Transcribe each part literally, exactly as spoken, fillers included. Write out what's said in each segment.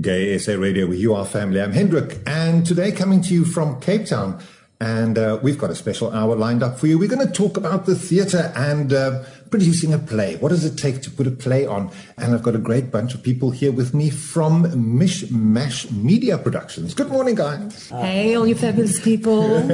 Gay S A Radio, where you are family. I'm Hendrik, and today coming to you from Cape Town, and uh, we've got a special hour lined up for you. We're going to talk about the theatre and uh, producing a play. What does it take to put a play on? And I've got a great bunch of people here with me from Mishmash Media Productions. Good morning, guys. Hey, all you fabulous people.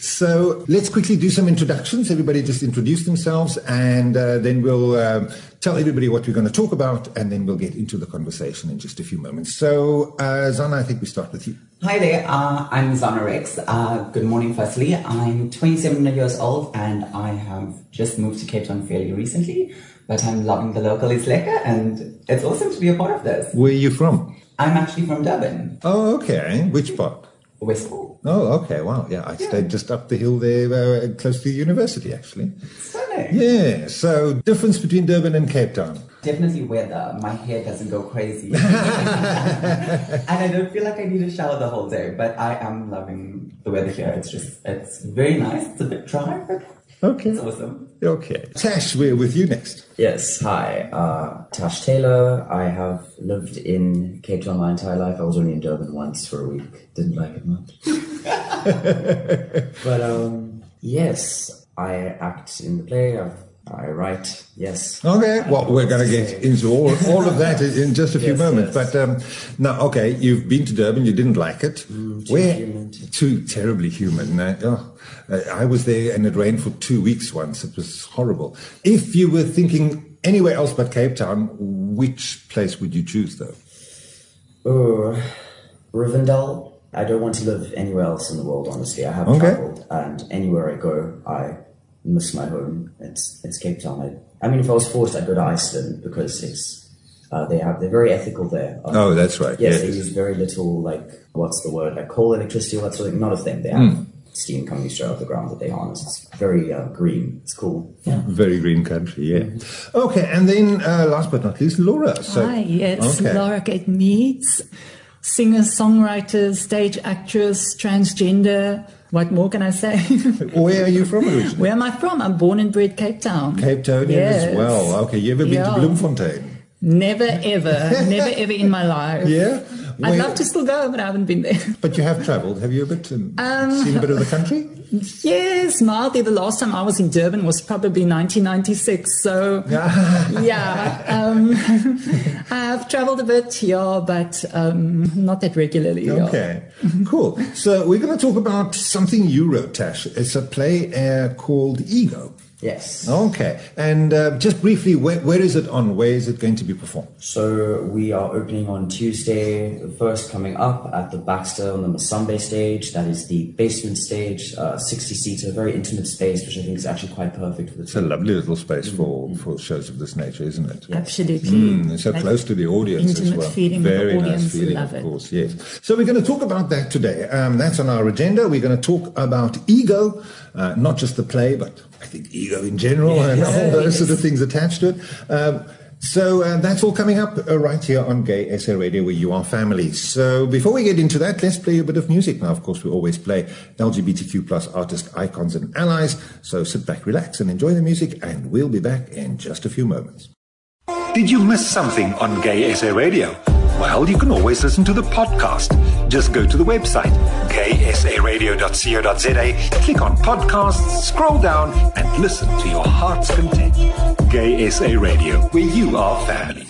So let's quickly do some introductions. Everybody just introduce themselves, and uh, then we'll um, tell everybody what we're going to talk about, and then we'll get into the conversation in just a few moments. So, uh, Zana, I think we start with you. Hi there. Uh, I'm Zana Rex. Uh, good morning, firstly. I'm twenty-seven years old, and I have just moved to Cape Town fairly recently, but I'm loving the local. It's lekker, and it's awesome to be a part of this. Where are you from? I'm actually from Durban. Oh, okay. Which part? Westport. Oh, okay. Wow. Yeah, I yeah. stayed just up the hill there, uh, close to the university, actually. Stunning. Yeah. So, difference between Durban and Cape Town? Definitely weather. My hair doesn't go crazy. And I don't feel like I need a shower the whole day, but I am loving the weather here. It's just, it's very nice. It's a bit dry, but... Okay. That's awesome. Okay. Tash, we're with you next. Yes. Hi. Uh, Tash Taylor. I have lived in Cape Town my entire life. I was only in Durban once for a week. Didn't like it much. But um, yes, I act in the play. I've I write, yes. Okay, well, we're going to get into all, all of that in just a few yes, moments. Yes. But um, now, okay, you've been to Durban, you didn't like it. Mm, too Where? Human. Too terribly human. Uh, oh, uh, I was there and it rained for two weeks once. It was horrible. If you were thinking anywhere else but Cape Town, which place would you choose, though? Oh, Rivendell. I don't want to live anywhere else in the world, honestly. I have okay. traveled, and anywhere I go, I... miss my home. It's it's Cape Town. I, I mean, if I was forced, I'd go to Iceland because it's uh, they have they're very ethical there. Um, oh, that's right. Yes, yes, they use very little like what's the word like coal, electricity, or that sort of thing. Not a thing. They have mm. steam coming straight out of the ground that they harness. It's very uh, green. It's cool. Yeah. Very green country. Yeah. Mm-hmm. Okay, and then uh, last but not least, Laura. So, Hi, yes, okay. Laura Kate Meads, singer, songwriter, stage actress, transgender. What more can I say? Where are you from originally? Where am I from? I'm born and bred Cape Town. Cape Townian yes. as well. Okay, you ever been yeah. to Bloemfontein? Never ever, never ever in my life. Yeah? Where? I'd love to still go, but I haven't been there. But you have travelled. Have you a bit um, um, seen a bit of the country? Yes, mildly. The last time I was in Durban was probably nineteen ninety-six. So, yeah, um, I have travelled a bit, yeah, but um, not that regularly. Yeah. Okay, cool. So we're going to talk about something you wrote, Tash. It's a play uh, called Ego. Yes. Okay. And uh, just briefly, where, where is it on? Where is it going to be performed? So we are opening on Tuesday, the first coming up at the Baxter on the Masambe stage. That is the basement stage, uh, sixty seats, a very intimate space, which I think is actually quite perfect. For the it's team. A lovely little space mm-hmm. for, for shows of this nature, isn't it? Absolutely. Mm, so like close to the audience as well. Feeling very the audience, nice feeling, love of course, it. Yes. So we're going to talk about that today. Um, that's on our agenda. We're going to talk about Ego, uh, not just the play, but I think Ego in general yes. and all those yes. sort of things attached to it. Um, so uh, that's all coming up uh, right here on Gay S A Radio, where you are family. So before we get into that, let's play a bit of music. Now, of course, we always play L G B T Q plus artists, icons and allies. So sit back, relax and enjoy the music. And we'll be back in just a few moments. Did you miss something on Gay S A Radio? Well, you can always listen to the podcast. Just go to the website, gay s a radio dot co dot z a, click on podcasts, scroll down, and listen to your heart's content. Gay S A Radio, where you are family.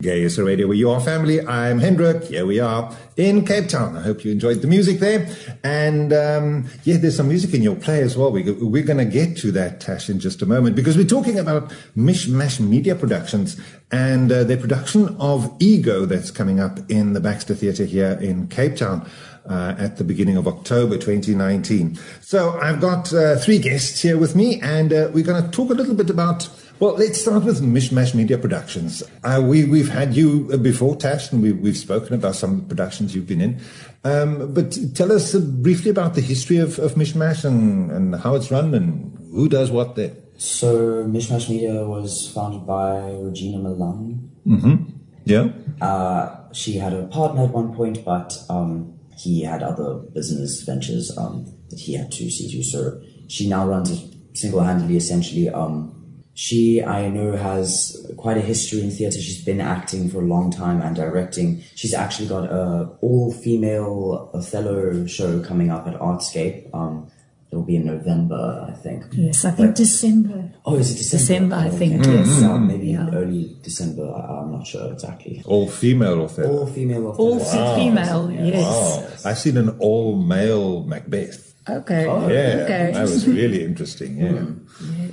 Gay S A Radio, where you are family. I'm Hendrik. Here we are in Cape Town. I hope you enjoyed the music there. And um, yeah, there's some music in your play as well. We, we're going to get to that, Tash, in just a moment, because we're talking about Mishmash Media Productions and uh, their production of Ego that's coming up in the Baxter Theatre here in Cape Town uh, at the beginning of October twenty nineteen. So I've got uh, three guests here with me, and uh, we're going to talk a little bit about... Well, let's start with Mishmash Media Productions. Uh, we, we've had you before, Tash, and we, we've spoken about some of the productions you've been in. Um, but tell us uh, briefly about the history of, of Mishmash and, and how it's run and who does what there. So Mishmash Media was founded by Regina Malone. Mm-hmm. Yeah. Uh, she had a partner at one point, but um, he had other business ventures um, that he had to see to. So she now runs it single-handedly, essentially. Um, She, I know, has quite a history in theatre. She's been acting for a long time and directing. She's actually got a all-female Othello show coming up at Artscape. Um, it'll be in November, I think. Yes, I think but, December. Oh, is it December? December, I think, mm-hmm. yes. Um, maybe yeah. early December, I'm not sure exactly. All-female Othello. All-female Othello. All-female, wow. yes. Wow. I've seen an all-male Macbeth. Okay. Oh, yeah, okay. That was really interesting. Yeah, mm.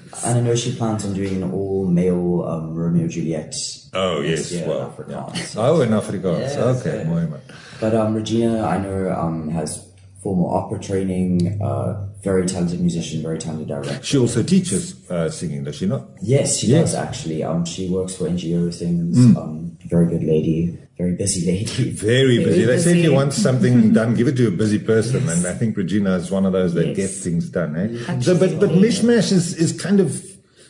yes. And I know she plans on doing an all-male um, Romeo and Juliet. Oh yes, well, Afrikaans. Yeah. Oh, in Afrikaans. Yes, okay, yeah. Mooi man. But um, Regina, I know, um, has formal opera training. Uh, very talented musician, very talented director. She also teaches uh, singing, does she not? Yes, she yes. does actually. Um, she works for N G O things. Mm. Um, very good lady. Very busy lady. Very, very busy. They busy. said you want something done, give it to a busy person. Yes. And I think Regina is one of those that yes. gets things done. Eh? Yes. So, but but Mishmash is, is kind of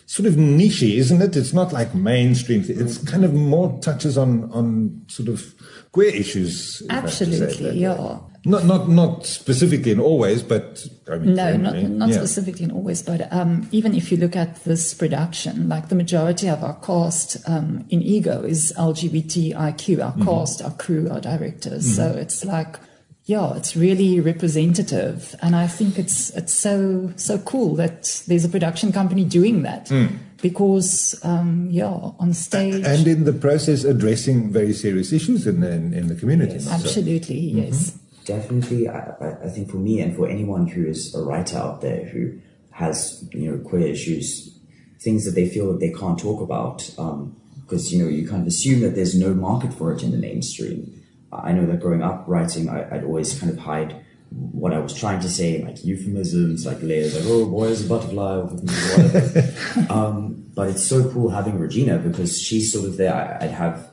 sort of niche, isn't it? It's not like mainstream. It's kind of more touches on, on sort of queer issues. Absolutely, yeah. Not not not specifically and always, but I mean, no, not not yeah. specifically and always, but um, even if you look at this production, like the majority of our cast um, in Ego is L G B T I Q. Our mm-hmm. cast, our crew, our directors. Mm-hmm. So it's like, yeah, it's really representative, and I think it's it's so so cool that there's a production company doing that. Mm. Because, um, yeah, on stage. And in the process, addressing very serious issues in the, in, in the community. Yes, absolutely, so. yes. Mm-hmm. Definitely, I, I think for me and for anyone who is a writer out there who has, you know, queer issues, things that they feel that they can't talk about, because, um, you know, you kind of assume that there's no market for it in the mainstream. I know that growing up writing, I, I'd always kind of hide what I was trying to say, like euphemisms, like layers, like, oh, boy is a butterfly, or whatever. um, but it's so cool having Regina, because she's sort of there. I, I'd have,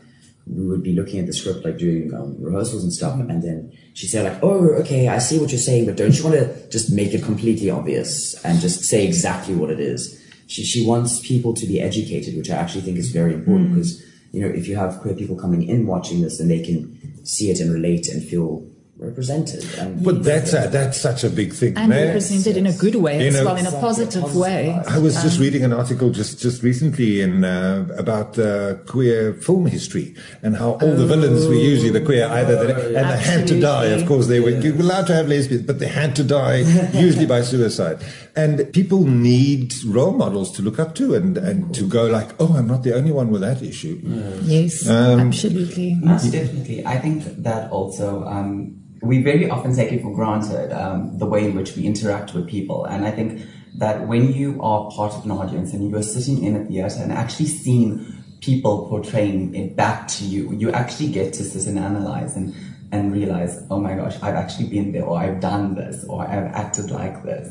we would be looking at the script, like doing um, rehearsals and stuff, and then she'd say like, oh, okay, I see what you're saying, but don't you want to just make it completely obvious and just say exactly what it is? She, she wants people to be educated, which I actually think is very important, because, mm. you know, if you have queer people coming in watching this, then they can see it and relate and feel represented. And but that's a, that's such a big thing. And man. represented yes. in a good way as well, in a positive, positive way. I was um, just reading an article just, just recently in uh, about uh, queer film history and how all oh, the villains were usually the queer either. Oh, they, and absolutely. they had to die, of course. They were yeah. allowed to have lesbians, but they had to die, usually by suicide. And people need role models to look up to and, and to go like, oh, I'm not the only one with that issue. Mm. Yes, um, absolutely. Most definitely. I think that also... Um, we very often take it for granted, um, the way in which we interact with people. And I think that when you are part of an audience and you are sitting in a theatre and actually seeing people portraying it back to you, you actually get to sit and analyse and, and realise, oh my gosh, I've actually been there, or I've done this, or I've acted like this.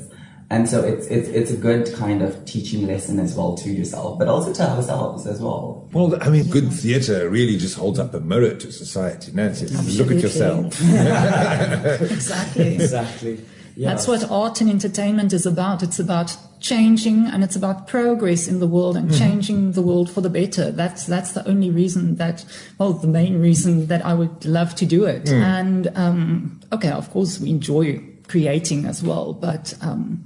And so it's, it's, it's a good kind of teaching lesson as well to yourself, but also to ourselves as well. Well, I mean, good theatre really just holds up a mirror to society. No, it's, it's, look at yourself. Exactly. Exactly. Yeah. That's what art and entertainment is about. It's about changing, and it's about progress in the world and changing mm-hmm. the world for the better. That's that's the only reason that, well, the main reason that I would love to do it. Mm. And, um, okay, of course, we enjoy creating as well, but... Um,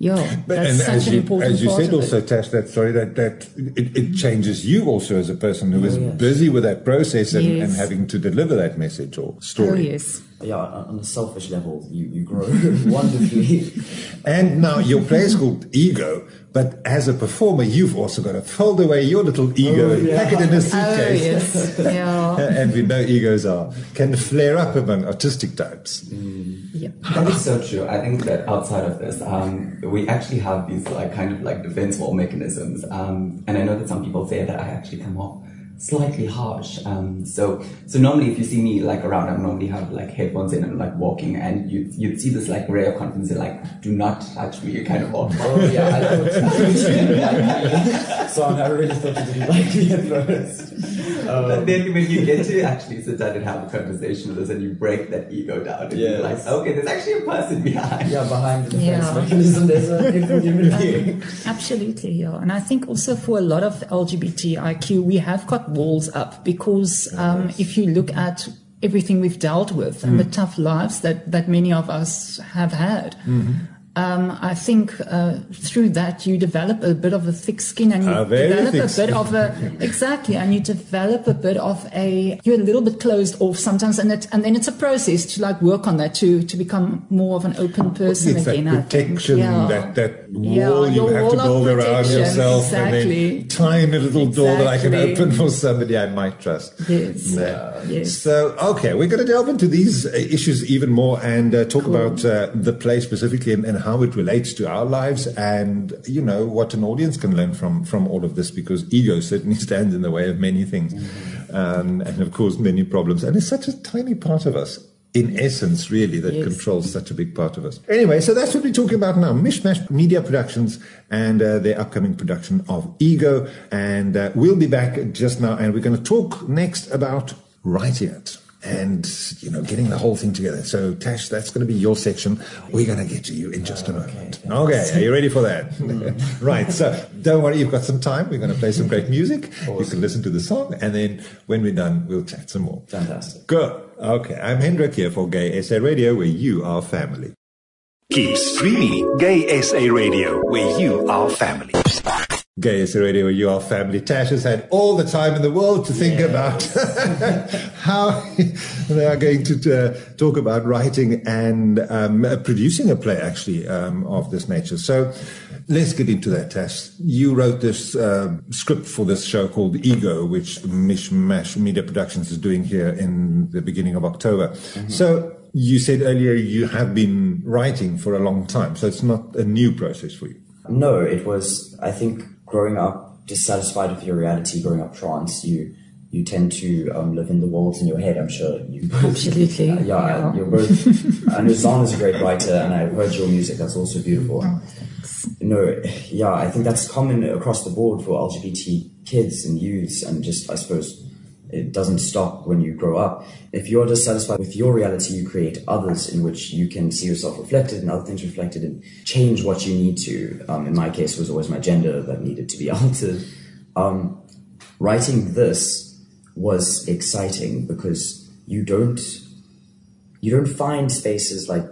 Yeah, that's and such as an you, important as you part said, of also it. Tash, that sorry, that that it, it changes you also as a person who oh, is yes. busy with that process and, yes. and having to deliver that message or story. Oh, yes. Yeah, on a selfish level, you, you grow wonderfully. And now your play is called Ego, but as a performer, you've also got to fold away your little ego oh, and yeah. pack it in a suitcase. Oh, yes. yeah. And we know egos are can flare up among artistic types. Mm. Yeah, that is so true. I think that outside of this, um, we actually have these like kind of like defense wall mechanisms. Um, and I know that some people say that I actually come off slightly harsh. Um, so, so normally if you see me like around, I normally have like headphones in and like walking, and you, you'd see this like rare confidence and like, do not touch me, you kind of walk. Oh yeah, I know. So I really thought you didn't like me at first. Um, but then when you get to actually sit down and have a conversation with us and you break that ego down and yes. you're like, okay, there's actually a person behind. Yeah, behind the defense yeah. mechanism, there's a different human being. Absolutely, yeah. And I think also for a lot of L G B T I Q, we have got walls up, because um, yes. if you look at everything we've dealt with mm. and the tough lives that, that many of us have had, mm-hmm. Um, I think uh, through that you develop a bit of a thick skin, and you uh, develop a bit of a exactly, and you develop a bit of a you're a little bit closed off sometimes, and it and then it's a process to like work on that to to become more of an open person it's again. That protection, yeah. that that wall yeah, you have to build around yourself, exactly. and then tiny little exactly. door that I can open for somebody I might trust. Yes. Yeah. yes. So okay, we're going to delve into these issues even more and uh, talk cool. about uh, the play specifically and, and how it relates to our lives, and you know what an audience can learn from from all of this, because ego certainly stands in the way of many things, um, and of course many problems, and it's such a tiny part of us in essence really that yes. controls such a big part of us. Anyway, so that's what we're talking about now. Mishmash Media Productions and uh, their upcoming production of Ego, and uh, we'll be back just now, and we're going to talk next about writing it. And, you know, getting the whole thing together. So, Tash, that's going to be your section. We're going to get to you in just a moment. Okay, okay. Are you ready for that? Mm. Right, so don't worry, you've got some time. We're going to play some great music. Awesome. You can listen to the song, and then when we're done, we'll chat some more. Fantastic. Good. Okay, I'm Hendrik here for Gay S A Radio, where you are family. Keep streaming Gay S A Radio, where you are family. Gay S A Radio, where you are family. Tash has had all the time in the world to think yes. about how they are going to uh, talk about writing and um, producing a play, actually, um, of this nature. So let's get into that, Tash. You wrote this uh, script for this show called Ego, which Mishmash Media Productions is doing here in the beginning of October. Mm-hmm. So you said earlier you have been writing for a long time, so it's not a new process for you. No, it was, I think, growing up dissatisfied with your reality, growing up trans, you you tend to um, live in the worlds in your head, I'm sure. You Absolutely. Uh, yeah, yeah. You're both, I know Zana's a great writer, and I've heard your music, that's also beautiful. Oh, thanks. No, yeah, I think that's common across the board for L G B T kids and youths, and just, I suppose, it doesn't stop when you grow up. If you're dissatisfied with your reality, you create others in which you can see yourself reflected and other things reflected, and change what you need to. Um, in my case, it was always my gender that needed to be altered. Um, writing this was exciting because you don't, you don't find spaces like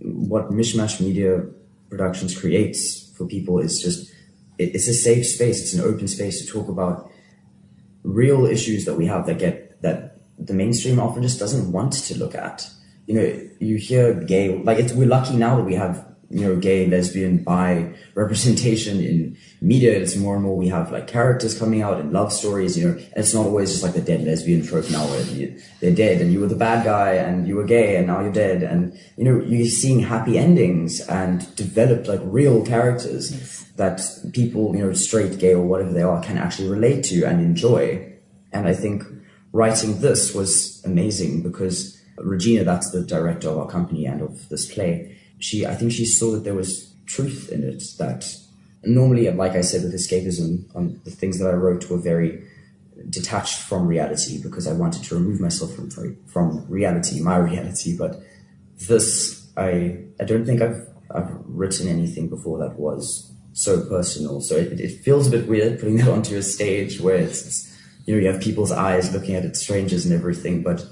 what Mishmash Media Productions creates for people. Is just, it, it's a safe space. It's an open space to talk about real issues that we have that get that the mainstream often just doesn't want to look at. You know, you hear gay, like it's, we're lucky now that we have, you know, gay, lesbian, bi representation in media. It's more and more we have like characters coming out and love stories, you know, and it's not always just like the dead lesbian trope now where you, they're dead and you were the bad guy and you were gay and now you're dead. And, you know, you're seeing happy endings and developed like real characters. Yes. That people, you know, straight, gay, or whatever they are, can actually relate to and enjoy. And I think writing this was amazing because Regina, that's the director of our company and of this play, she, I think she saw that there was truth in it, that normally, like I said, with escapism, um, the things that I wrote were very detached from reality because I wanted to remove myself from, from reality, my reality. But this, I, I don't think I've, I've written anything before that was so personal, so it, it feels a bit weird putting that onto a stage where it's, it's, you know, you have people's eyes looking at it, strangers and everything. But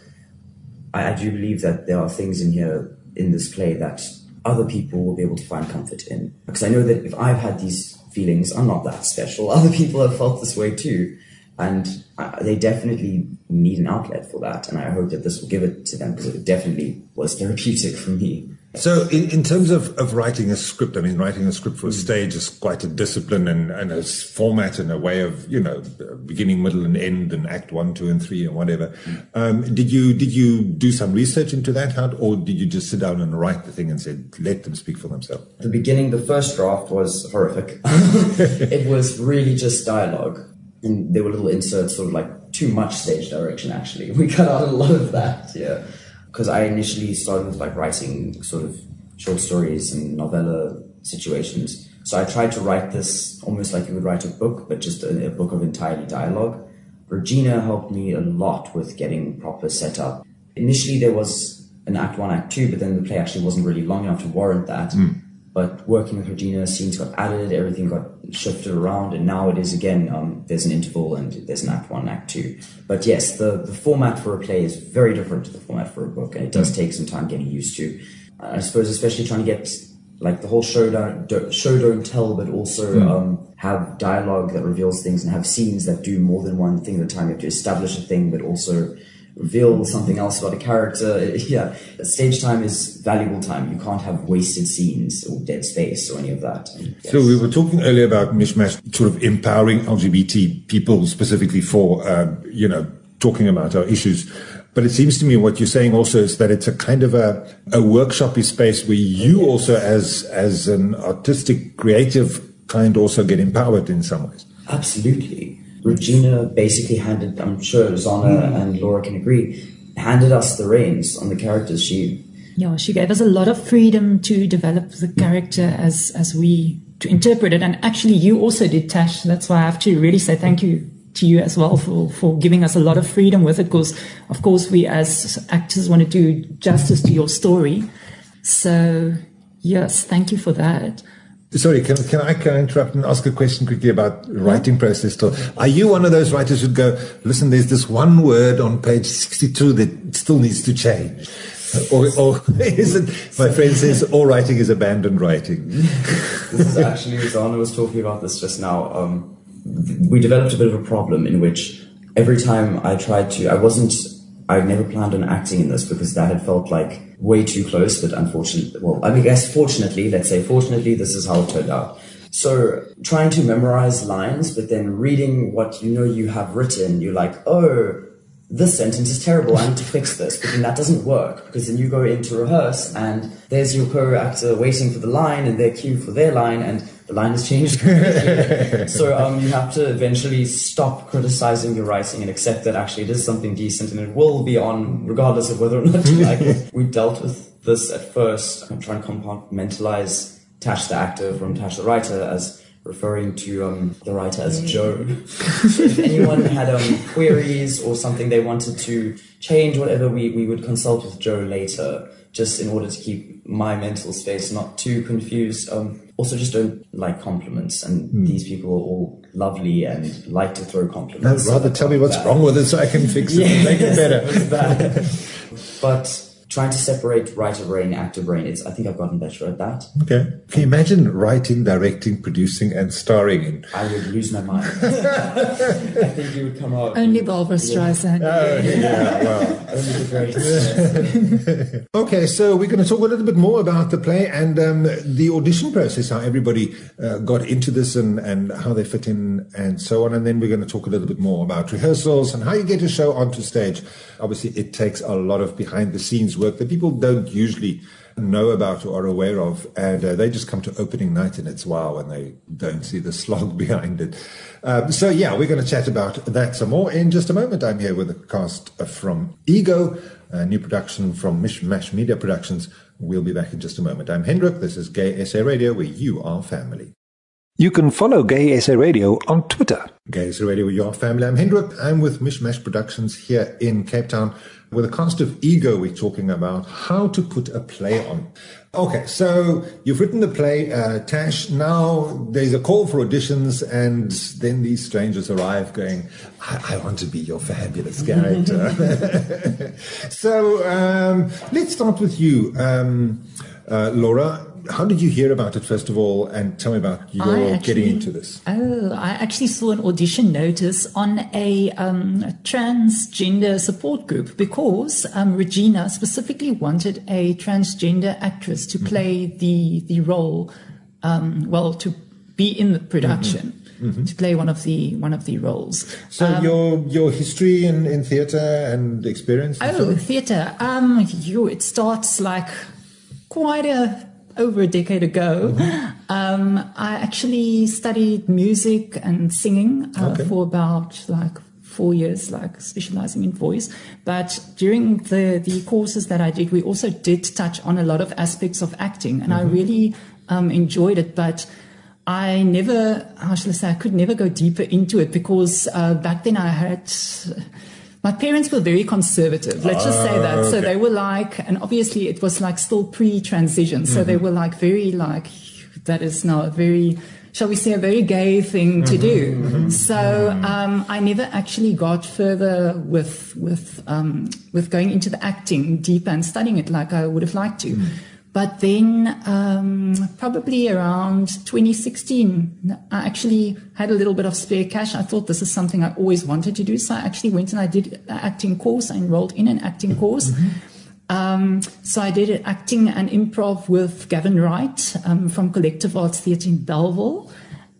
I, I do believe that there are things in here, in this play, that other people will be able to find comfort in. Because I know that if I've had these feelings, I'm not that special. Other people have felt this way too, and I, they definitely need an outlet for that. And I hope that this will give it to them, because it definitely was therapeutic for me. So in, in terms of, of writing a script, I mean, writing a script for a stage is quite a discipline and, and a format and a way of, you know, beginning, middle and end and act one, two and three and whatever. Um, did you did you do some research into that, or did you just sit down and write the thing and said, let them speak for themselves? The beginning, the first draft was horrific. It was really just dialogue. And there were little inserts, sort of like too much stage direction, actually. We cut out a lot of that, yeah. Because I initially started with like writing sort of short stories and novella situations. So I tried to write this almost like you would write a book, but just a, a book of entirely dialogue. Regina helped me a lot with getting proper setup. Initially there was an act one, act two, but then the play actually wasn't really long enough to warrant that. Mm. But working with Regina, scenes got added, everything got shifted around, and now it is again, um, there's an interval and there's an act one, act two. But yes, the, the format for a play is very different to the format for a book, and it does take some time getting used to. I suppose especially trying to get like the whole show don't, don't show don't tell, but also mm. um, have dialogue that reveals things and have scenes that do more than one thing at a time. You have to establish a thing, but also reveal something else about a character. Yeah, stage time is valuable time. You can't have wasted scenes or dead space or any of that. So we were talking earlier about Mishmash sort of empowering L G B T people specifically for, uh, you know, talking about our issues. But it seems to me what you're saying also is that it's a kind of a, a workshoppy space where you also, as as an artistic, creative kind, also get empowered in some ways. Absolutely. Regina basically handed, I'm sure Zana and Laura can agree, handed us the reins on the characters. She Yeah, she gave us a lot of freedom to develop the character as, as we, to interpret it. And actually you also did, Tash. That's why I have to really say thank you to you as well for, for giving us a lot of freedom with it, because of course we as actors want to do justice to your story. So yes, thank you for that. Sorry, can, can I can I interrupt and ask a question quickly about writing process? Still, are you one of those writers who go, listen, there's this one word on page sixty-two that still needs to change? Or, or is it, my friend says, all writing is abandoned writing. This is actually, Zana was talking about this just now. Um, we developed a bit of a problem in which every time I tried to, I wasn't, I've never planned on acting in this because that had felt like way too close, but unfortunately, well, I guess fortunately, let's say fortunately, this is how it turned out. So trying to memorize lines, but then reading what you know you have written, you're like, oh, this sentence is terrible, I need to fix this. But then that doesn't work, because then you go in to rehearse and there's your co-actor waiting for the line and their cue for their line and the line has changed completely. So um, you have to eventually stop criticizing your writing and accept that actually it is something decent and it will be on regardless of whether or not you like it. We dealt with this at first. I'm trying to compartmentalize Tash the actor from Tash the writer as referring to um, the writer as Joe. So if anyone had um, queries or something they wanted to change, whatever, we, we would consult with Joe later, just in order to keep my mental space not too confused. Um, also, just don't like compliments, and mm. these people are all lovely and like to throw compliments. No, rather so tell me what's bad. Wrong with it so I can fix it yeah, and make it better. It but... trying to separate writer brain, actor brain, it's, I think I've gotten better at that. Okay. Can you imagine writing, directing, producing, and starring in? I would lose my mind. I think you would come out. Only Barbara Streisand. Oh, yeah, well. Only the great. Okay, so we're going to talk a little bit more about the play and um, the audition process, how everybody uh, got into this and, and how they fit in and so on. And then we're going to talk a little bit more about rehearsals and how you get a show onto stage. Obviously, it takes a lot of behind the scenes work that people don't usually know about or are aware of, and uh, they just come to opening night and it's wow, and they don't see the slog behind it. Um, so yeah, we're going to chat about that some more in just a moment. I'm here with the cast from Ego, a new production from Mishmash Media Productions. We'll be back in just a moment. I'm Hendrik. This is Gay S A Radio, where you are family. You can follow Gay S A Radio on Twitter. Gay S A Radio, your family. I'm Hendrik. I'm with Mishmash Productions here in Cape Town. With a cast of Ego, we're talking about how to put a play on. Okay, so you've written the play, uh, Tash. Now there's a call for auditions, and then these strangers arrive going, I, I want to be your fabulous character. So um, let's start with you, um, uh, Laura. How did you hear about it, first of all, and tell me about your actually, getting into this? Oh, I actually saw an audition notice on a, um, a transgender support group because um, Regina specifically wanted a transgender actress to play mm-hmm. the, the role, um, well, to be in the production. Mm-hmm. Mm-hmm. To play one of the one of the roles. So um, your your history in, in theatre and experience? And oh, theatre. Um, you, it starts like quite a... over a decade ago. Mm-hmm. um, I actually studied music and singing uh, okay. for about like four years, like specializing in voice. But during the, the courses that I did, we also did touch on a lot of aspects of acting, and mm-hmm. I really um, enjoyed it. But I never, how shall I say, I could never go deeper into it because uh, back then I had... my parents were very conservative, let's just say that. Okay. So they were like, and obviously it was like still pre-transition. So mm-hmm. they were like very like, that is now a very, shall we say, a very gay thing to mm-hmm. do. Mm-hmm. So um, I never actually got further with, with, um, with going into the acting deeper and studying it like I would have liked to. Mm-hmm. But then um, probably around twenty sixteen, I actually had a little bit of spare cash. I thought this is something I always wanted to do. So I actually went and I did an acting course. I enrolled in an acting course. Mm-hmm. Um, so I did acting and improv with Gavin Wright um, from Collective Arts Theatre in Belleville.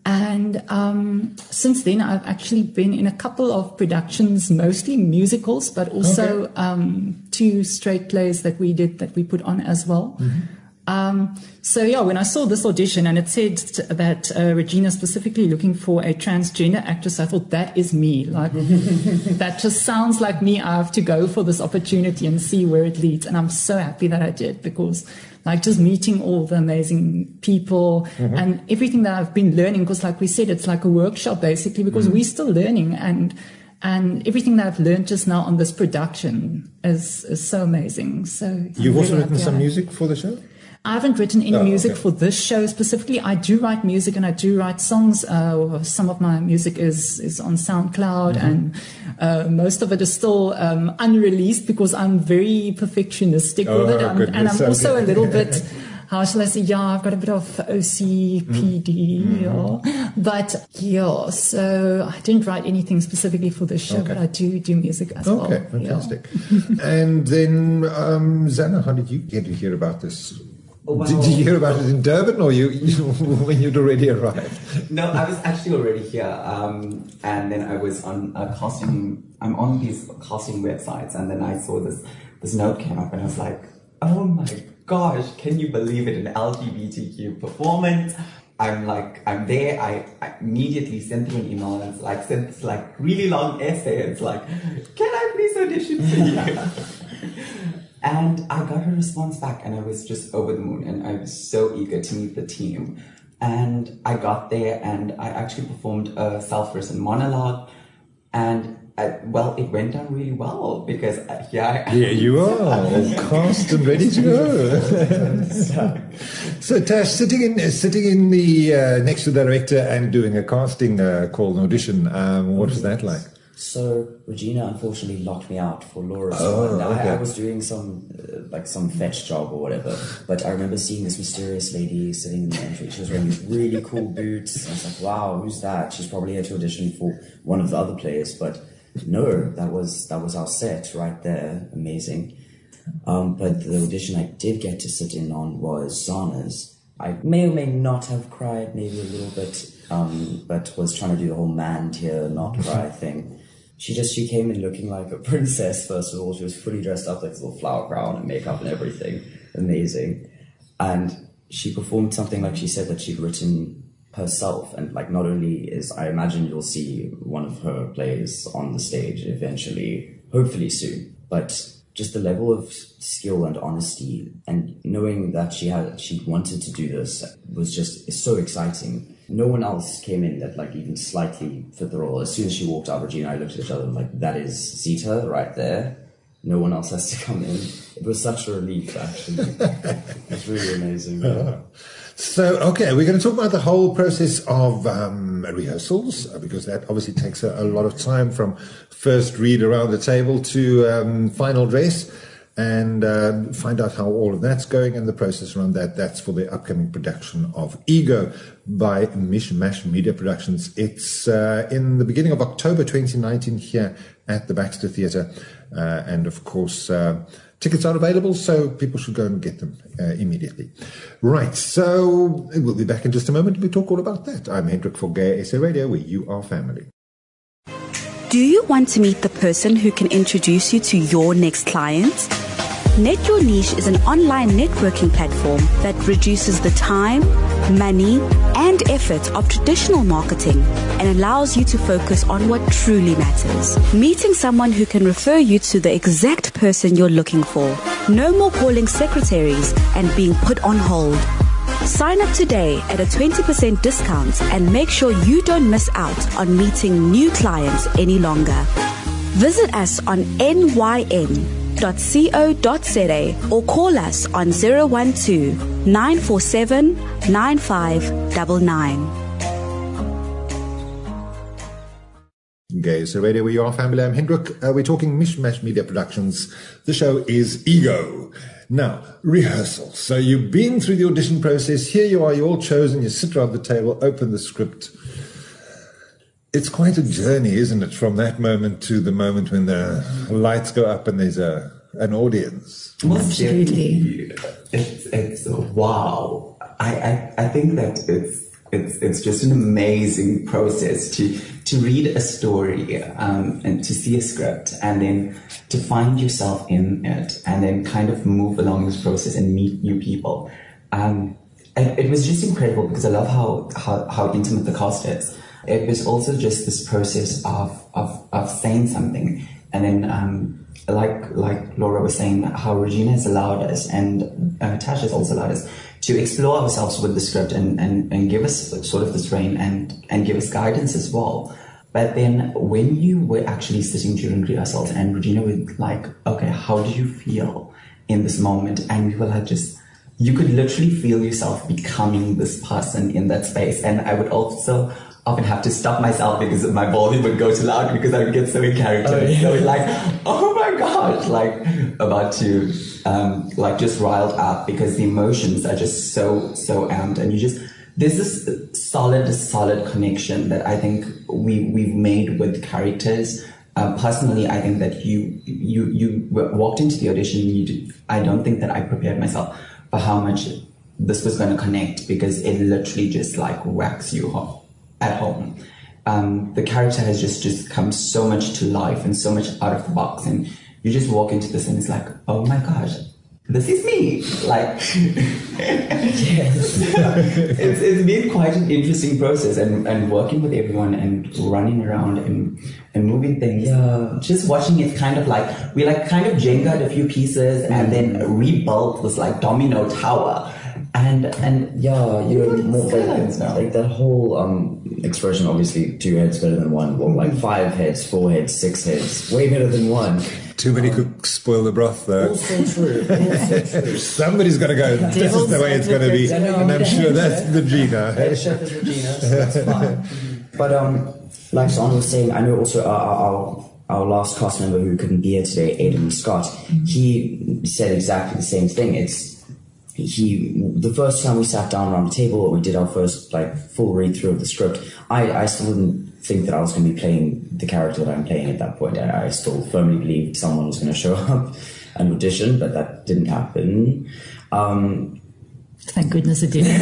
And um, since then, I've actually been in a couple of productions, mostly musicals, but also okay. um, two straight plays that we did that we put on as well. Mm-hmm. Um, so, yeah, when I saw this audition and it said that uh, Regina specifically looking for a transgender actress, I thought that is me. Like, that just sounds like me. I have to go for this opportunity and see where it leads. And I'm so happy that I did, because like just meeting all the amazing people mm-hmm. and everything that I've been learning, because like we said, it's like a workshop basically, because mm-hmm. we're still learning, and And everything that I've learned just now on this production is, is so amazing. So you've also written some music for the show? I haven't written any oh, music okay. for this show specifically. I do write music and I do write songs. Uh, some of my music is, is on SoundCloud mm-hmm. and uh, most of it is still um, unreleased, because I'm very perfectionistic oh, with it. I'm, and I'm also a little bit... How shall I say? Yeah, I've got a bit of O C P D. Mm-hmm. yeah. But yeah, so I didn't write anything specifically for this show, okay. but I do do music as okay, well. Okay, fantastic. Yeah. And then, um, Zana, how did you get to hear about this? Oh, wow. Did you hear about it in Durban, or you, you when you'd already arrived? No, I was actually already here. Um, and then I was on a casting, I'm on these casting websites, and then I saw this, this note came up and I was like, oh my God. Gosh, can you believe it? An L G B T Q performance. I'm like, I'm there. I, I immediately sent them an email and it's like, sent this like really long essay. It's like, can I please audition for you? And I got a response back and I was just over the moon, and I was so eager to meet the team. And I got there and I actually performed a self-written monologue, and I, well, it went down really well, because uh, yeah, I, yeah, you are cast and ready to go. So Tash, sitting in uh, sitting in the uh, next to the director and doing a casting uh, call and audition. Um, what was that like? So Regina unfortunately locked me out for Laura's oh, one. Okay. I, I was doing some uh, like some fetch job or whatever, but I remember seeing this mysterious lady sitting in the entry. She was wearing these really cool boots. I was like, wow, who's that? She's probably here to audition for one of the other players, but. No, that was that was our set right there. Amazing. Um, but the audition I did get to sit in on was Zana's. I may or may not have cried, maybe a little bit, um, but was trying to do the whole man tear, not cry thing. She just she came in looking like a princess, first of all. She was fully dressed up, like this little flower crown and makeup and everything. Amazing. And she performed something like she said that she'd written herself, and like not only is, I imagine you'll see one of her plays on the stage eventually, hopefully soon, but just the level of skill and honesty and knowing that she had she wanted to do this was just so exciting. No one else came in that like even slightly fit the role. As soon as she walked out, Regina and I looked at each other and like, that is Zita right there. No one else has to come in. It was such a relief, actually. It was really amazing. Yeah. So, okay, we're going to talk about the whole process of um, rehearsals, because that obviously takes a, a lot of time, from first read around the table to um, final dress, and uh, find out how all of that's going and the process around that. That's for the upcoming production of Ego by Mishmash Media Productions. It's uh, in the beginning of October twenty nineteen here at the Baxter Theatre, uh, and of course... Uh, Tickets are available, so people should go and get them uh, immediately. Right, so we'll be back in just a moment to talk all about that. I'm Hendrik for Gay S A Radio, where you are family. Do you want to meet the person who can introduce you to your next client? Net Your Niche is an online networking platform that reduces the time, money, and effort of traditional marketing and allows you to focus on what truly matters. Meeting someone who can refer you to the exact person you're looking for. No more calling secretaries and being put on hold. Sign up today at a twenty percent discount and make sure you don't miss out on meeting new clients any longer. Visit us on N Y N dot co dot za or call us on zero one two, nine four seven, nine five nine nine. Gay S A Radio, where you are family. I'm Hendrik. Uh, we're talking Mishmash Media Productions. The show is Ego. Now, rehearsal. So you've been through the audition process. Here you are, you're all chosen. You sit around the table, open the script. It's quite a journey, isn't it, from that moment to the moment when the lights go up and there's a an audience. Absolutely. It's, it's, wow. I, I, I think that it's, It's it's just an amazing process to to read a story um, and to see a script and then to find yourself in it and then kind of move along this process and meet new people. Um, it was just incredible because I love how, how, how intimate the cast is. It was also just this process of of, of saying something and then um, like like Laura was saying, how Regina has allowed us and uh, Tash has also allowed us to explore ourselves with the script and, and, and give us sort of this rein and, and give us guidance as well. But then when you were actually sitting during rehearsals and Regina was like, okay, how do you feel in this moment? And you were like just, you could literally feel yourself becoming this person in that space. And I would also often have to stop myself because my volume would go too loud because I would get so in character. Oh, yeah. So it's like, oh my gosh, like about to um, like just riled up because the emotions are just so, so amped. And you just, there's this solid, solid connection that I think we, we've made with characters. Uh, personally, I think that you, you, you walked into the audition. You did, I don't think that I prepared myself for how much this was going to connect because it literally just like whacks you home. At home, um, the character has just just come so much to life and so much out of the box, and you just walk into this and it's like, oh my gosh, this is me. Like, yes, it's it's been quite an interesting process, and, and working with everyone and running around and and moving things. Yeah. Just watching it, kind of like we like kind of Jenga'd a few pieces and then rebuilt this like domino tower. And and yeah, you're more like, like that whole um, expression. Obviously, two heads better than one. Well, like five heads, four heads, six heads, way better than one. Too many um, cooks spoil the broth, though. Also true. Also true. Somebody's got to go. This Devil's is the way it's going to be, and I'm sure that's Regina. The chef is Regina, so that's fine. But um, like Zana was saying, I know also our, our our last cast member who couldn't be here today, Aiden Scott. He said exactly the same thing. It's He, the first time we sat down around the table, we did our first like full read through of the script. I, I still didn't think that I was going to be playing the character that I'm playing at that point. I, I still firmly believed someone was going to show up and audition, but that didn't happen. Um, Thank goodness it didn't.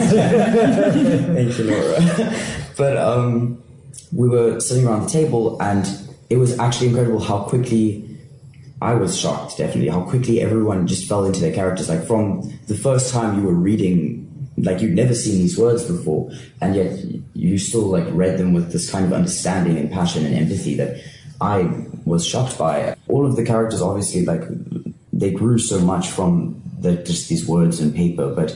Thank you, Laura. But um, we were sitting around the table, and it was actually incredible how quickly. I was shocked, definitely, how quickly everyone just fell into their characters. Like, from the first time you were reading, like, you'd never seen these words before, and yet you still, like, read them with this kind of understanding and passion and empathy that I was shocked by. All of the characters, obviously, like, they grew so much from the, just these words and paper, but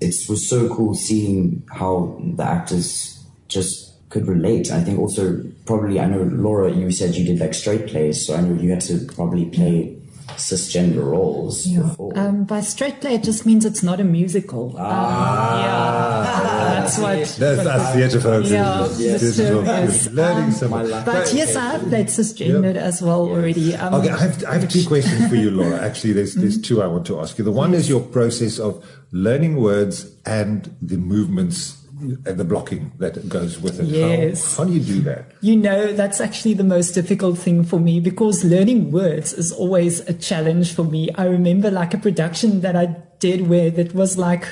it was so cool seeing how the actors just could relate. I think also, probably, I know, Laura, you said you did like straight plays, so I know you had to probably play cisgender roles yeah. before. Um, by straight play, it just means it's not a musical. Ah, um, yeah. That's what. That's, that's theatre folks. Yeah, yes. Yes. Learning so much. Um, but yes, I have played cisgendered yep. as well yes. already. Um, okay, I have, I have two questions for you, Laura. Actually, there's there's two I want to ask you. The one is your process of learning words and the movements and the blocking that goes with it. Yes. How, how do you do that? You know, that's actually the most difficult thing for me because learning words is always a challenge for me. I remember like a production that I did where that was like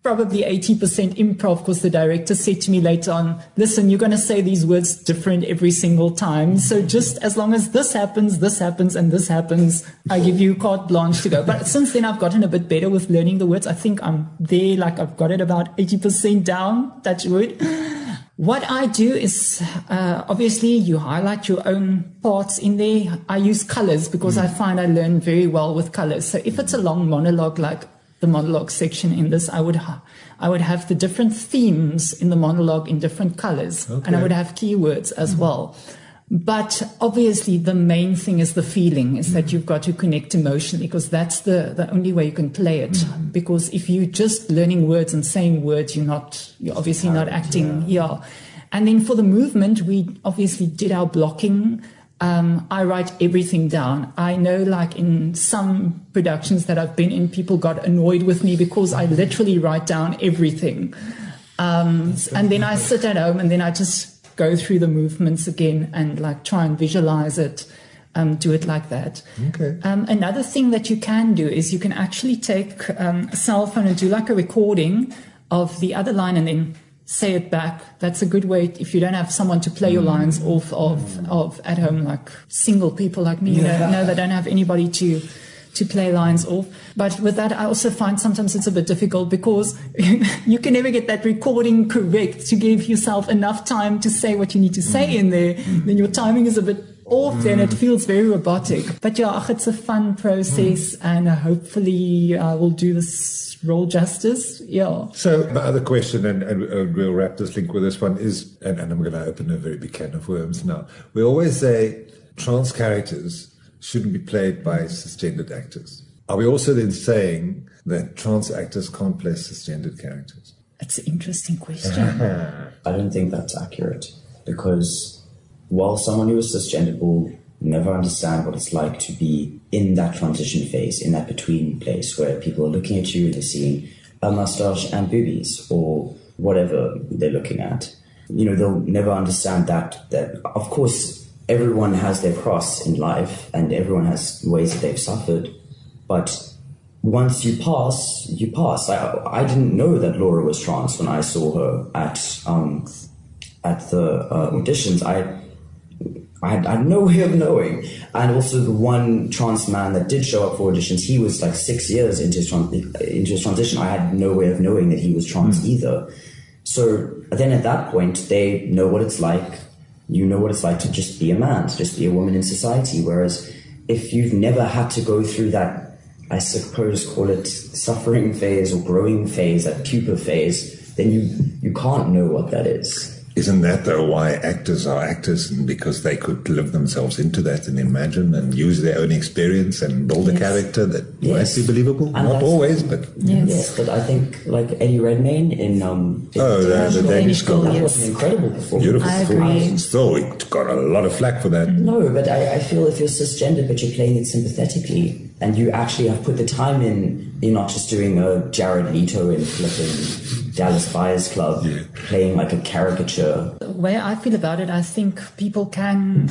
probably eighty percent improv because the director said to me later on, listen, you're going to say these words different every single time. So just as long as this happens, this happens, and this happens, I give you carte blanche to go. But since then, I've gotten a bit better with learning the words. I think I'm there, like I've got it about eighty percent down, touch wood. What I do is, uh, obviously, you highlight your own parts in there. I use colors because mm. I find I learn very well with colors. So if it's a long monologue, like the monologue section in this, I would ha I would have the different themes in the monologue in different colors, okay. and I would have keywords as mm-hmm. well. But obviously, the main thing is the feeling, is mm-hmm. that you've got to connect emotionally, because that's the, the only way you can play it. Mm-hmm. Because if you're just learning words and saying words, you're not, you're obviously not acting. Yeah. yeah. And then for the movement, we obviously did our blocking. Um, I write everything down. I know, like in some productions that I've been in, people got annoyed with me because I literally write down everything. Um, and then I sit at home and then I just go through the movements again and like try and visualize it, um, do it like that. Okay. Um, another thing that you can do is you can actually take um, a cell phone and do like a recording of the other line and then say it back. That's a good way if you don't have someone to play your lines off of, of at home, like single people like me, you yeah. know, no, they don't have anybody to, to play lines off. But with that, I also find sometimes it's a bit difficult because you can never get that recording correct to give yourself enough time to say what you need to say in there. Then your timing is a bit off, mm. then it feels very robotic. But yeah, it's a fun process, mm. and hopefully I will do this role justice. Yeah. So my other question, and, and we'll wrap this link with this one, is, and, and I'm going to open a very big can of worms now. We always say trans characters shouldn't be played by cisgendered actors. Are we also then saying that trans actors can't play cisgendered characters? That's an interesting question. I don't think that's accurate, because while someone who is cisgendered will never understand what it's like to be in that transition phase, in that between place where people are looking at you, they're seeing a mustache and boobies or whatever they're looking at, you know, they'll never understand that, that of course everyone has their cross in life and everyone has ways that they've suffered, but once you pass, you pass. I, I didn't know that Laura was trans when I saw her at, um, at the uh, auditions. I... I had, I had no way of knowing. And also the one trans man that did show up for auditions, he was like six years into his, trans into his transition. I had no way of knowing that he was trans mm. either. So then at that point, they know what it's like. You know what it's like to just be a man, to just be a woman in society. Whereas if you've never had to go through that, I suppose call it suffering phase or growing phase, that pupa phase, then you, you can't know what that is. Isn't that though why actors are actors, and because they could live themselves into that and imagine and use their own experience and build yes. a character that yes. might be believable? And not always, but yes. yes. But I think like Eddie Redmayne in um. In oh, the, the Danish Girl yes. was an incredible performance. Beautiful. I agree. Still, it got a lot of flack for that. No, but I, I feel if you're cisgendered, but you're playing it sympathetically, and you actually have put the time in, you're not just doing a Jared Leto in flipping Dallas Buyers Club, yeah. playing like a caricature. The way I feel about it, I think people can...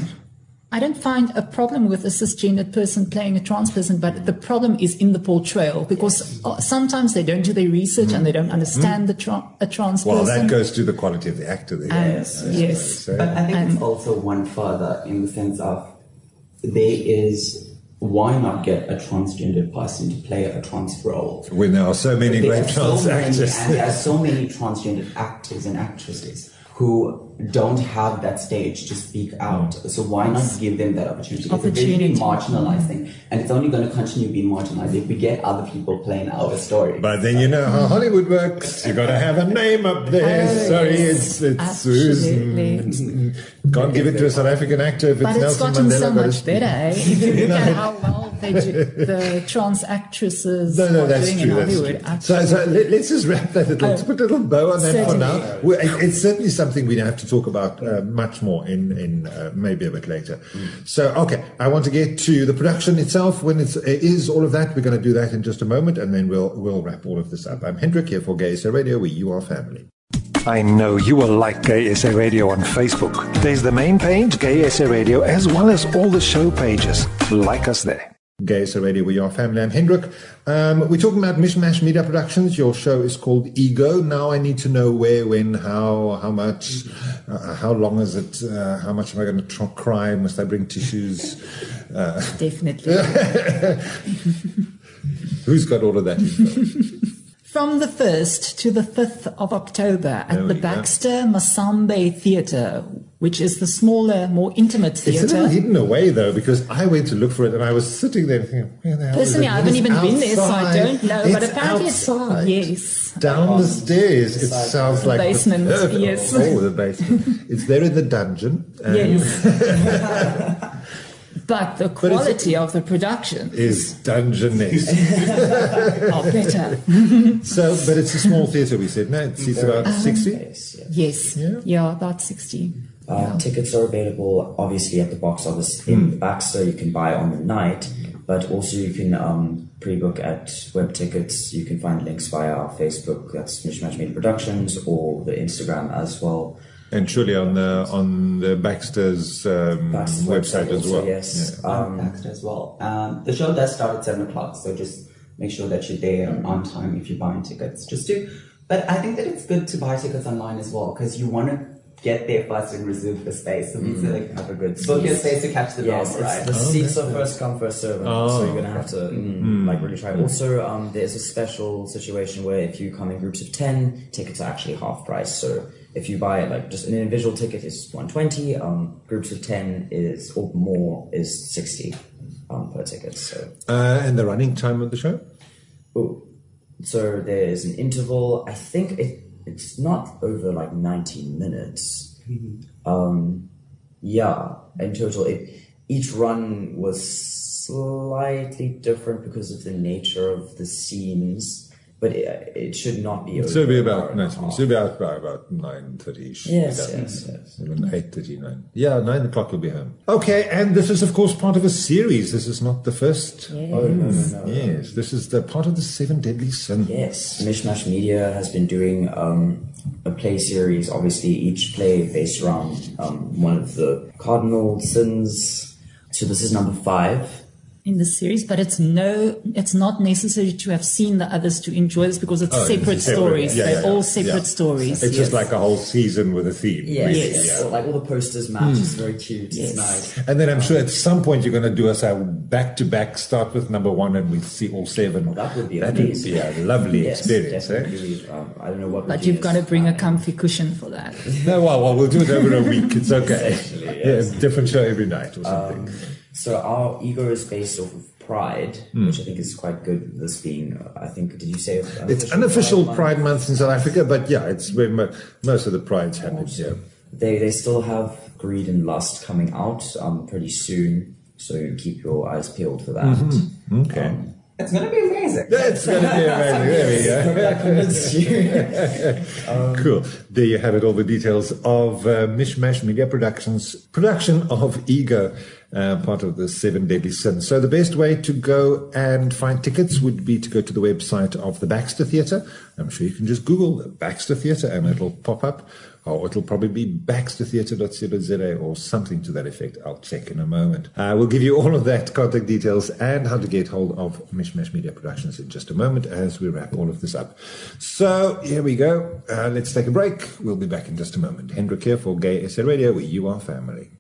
I don't find a problem with a cisgendered person playing a trans person, but the problem is in the portrayal, because sometimes they don't do their research mm. and they don't understand mm. the tra a trans well, person. Well, that goes to the quality of the actor. There, and, yes, I yes. Suppose, so. But I think and, it's also one further in the sense of there is... Why not get a transgendered person to play a trans role? When there are so many there great trans so actors. Many, and there are so many transgendered actors and actresses who don't have that stage to speak out. So why not give them that opportunity? opportunity. It's a very marginalized thing. And it's only going to continue being marginalized if we get other people playing our story. But then so. You know how Hollywood works. You've got to have a name up there. Oh, Sorry, yes. it's Susan. Can't give it to a South African actor if but it's, it's Nelson Mandela. But it's gotten so much better, eh? If you look at how well they do, the trans actresses no, no, are doing true, in Hollywood. So, so let, let's just wrap that little, oh, put a little bow on that certainly. For now. Well, it, it's certainly something we have to talk about uh, much more in, in uh, maybe a bit later. Mm. So, okay, I want to get to the production itself. When it's, it is all of that, we're going to do that in just a moment, and then we'll, we'll wrap all of this up. I'm Hendrik here for Gay S A Radio, where you are family. I know you will like Gay S A Radio on Facebook. There's the main page, Gay S A Radio, as well as all the show pages. Like us there. Gay S A Radio, we are family. I'm Hendrik. Um, we're talking about Mishmash Media Productions. Your show is called Ego. Now I need to know where, when, how, how much, uh, how long is it, uh, how much am I going to cry, must I bring tissues? Uh, Definitely. Who's got all of that info? From the first to the fifth of October at the Baxter Masambe Theatre, which is the smaller, more intimate theatre. It's a little hidden away, though, because I went to look for it and I was sitting there thinking, where the hell is it? Personally, I haven't even been there, so I don't know. But apparently it's outside. Yes. Down the stairs. It sounds like the basement. Yes. Oh, the basement. It's there in the dungeon. Yes. But the quality but of the production is dungeon-esque. Oh, better. So, but it's a small theatre, we said, no? It's, it's about um, sixty? Yes. Yes. Yeah. yeah, about sixty. Uh, yeah. Tickets are available, obviously, at the box office mm. in Baxter. You can buy on the night, but also you can um, pre-book at web tickets. You can find links via our Facebook, that's Mishmash Media Productions, or the Instagram as well. And surely on the on the Baxter's, um, Baxter's website, website also, as well. Yes, yeah. um, Baxter as well. Um, the show does start at seven o'clock, so just make sure that you're there mm-hmm. on time if you're buying tickets. Just do, but I think that it's good to buy tickets online as well because you want to get there first and reserve the space. So mm-hmm. like have a good book your space to catch the yes, ball. Right, the oh, seats okay. are first come first served, oh. so you're gonna have to mm-hmm. like really try. Mm-hmm. Also, um, there's a special situation where if you come in groups of ten, tickets are actually half price. So if you buy like just an individual ticket is one twenty, um, groups of ten is or more is sixty um, per ticket. So uh, and the running time of the show? Oh, so there's an interval. I think it it's not over like ninety minutes. Mm-hmm. Um, yeah, in total, it each run was slightly different because of the nature of the scenes. But it, it should not be over. So it'll be about no, it'll be out by about nine thirty-ish. Yes, yes, yes. Even eight thirty-nine. Yeah, nine o'clock you'll be home. Okay, and this is of course part of a series. This is not the first. Yes. Oh no, no, no. Yes, this is the part of the Seven Deadly Sins. Yes, Mishmash Media has been doing um, a play series. Obviously, each play based around um, one of the cardinal sins. So this is number five in the series, but it's no, it's not necessary to have seen the others to enjoy this because it's oh, separate, separate stories. Yeah, They're yeah, all separate yeah. stories. It's yes. just like a whole season with a theme. Yes, really. yes. Yeah. Like all the posters match. Mm. It's very cute. Yes. It's nice. And then I'm sure at some point you're going to do us a back-to-back start with number one and we'll see all seven. That would be that amazing. That would be a lovely yes, experience. Eh? Um, I don't know what. But you've got to bring um, a comfy cushion for that. No, well, well, we'll do it over a week. It's okay. Yes. Yeah, different show every night or something. Um, So our Ego is based off of Pride, mm. which I think is quite good. This being, I think, did you say unofficial it's unofficial Pride, Pride Month? Month in South Africa? But yeah, it's where mo- most of the prides happen. Yeah, they they still have Greed and Lust coming out um, pretty soon, so keep your eyes peeled for that. Mm-hmm. Okay. Um, It's going to be amazing. It's going to be amazing. There we go. um, cool. There you have it, all the details of uh, Mishmash Media Productions, production of Ego, uh, part of the Seven Deadly Sins. So the best way to go and find tickets would be to go to the website of the Baxter Theatre. I'm sure you can just Google the Baxter Theatre and it'll pop up. Or it'll probably be baxter theatre dot co dot za or something to that effect. I'll check in a moment. Uh, we'll give you all of that, contact details, and how to get hold of Mishmash Media Productions in just a moment as we wrap all of this up. So here we go. Uh, let's take a break. We'll be back in just a moment. Hendrik here for Gay S A Radio, where you are family.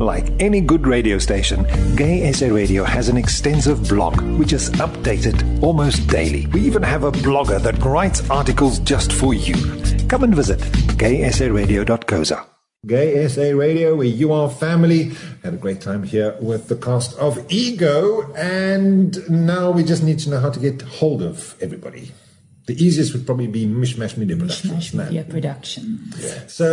Like any good radio station, Gay S A Radio has an extensive blog which is updated almost daily. We even have a blogger that writes articles just for you. Come and visit gay s a radio dot co dot za. Gay S A Radio, where you are family. Had a great time here with the cast of Ego, and now we just need to know how to get hold of everybody. The easiest would probably be Mishmash Media Productions. Mishmash Media Productions. Yeah. So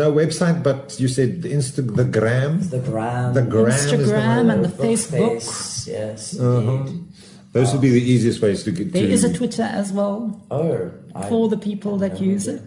the website, but you said the Insta, the Gram, the Gram, the Gram, Instagram, and the Facebook. Face, yes. Uh-huh. Those um, would be the easiest ways to get. There to... is a Twitter as well. Oh, I, for the people that use it.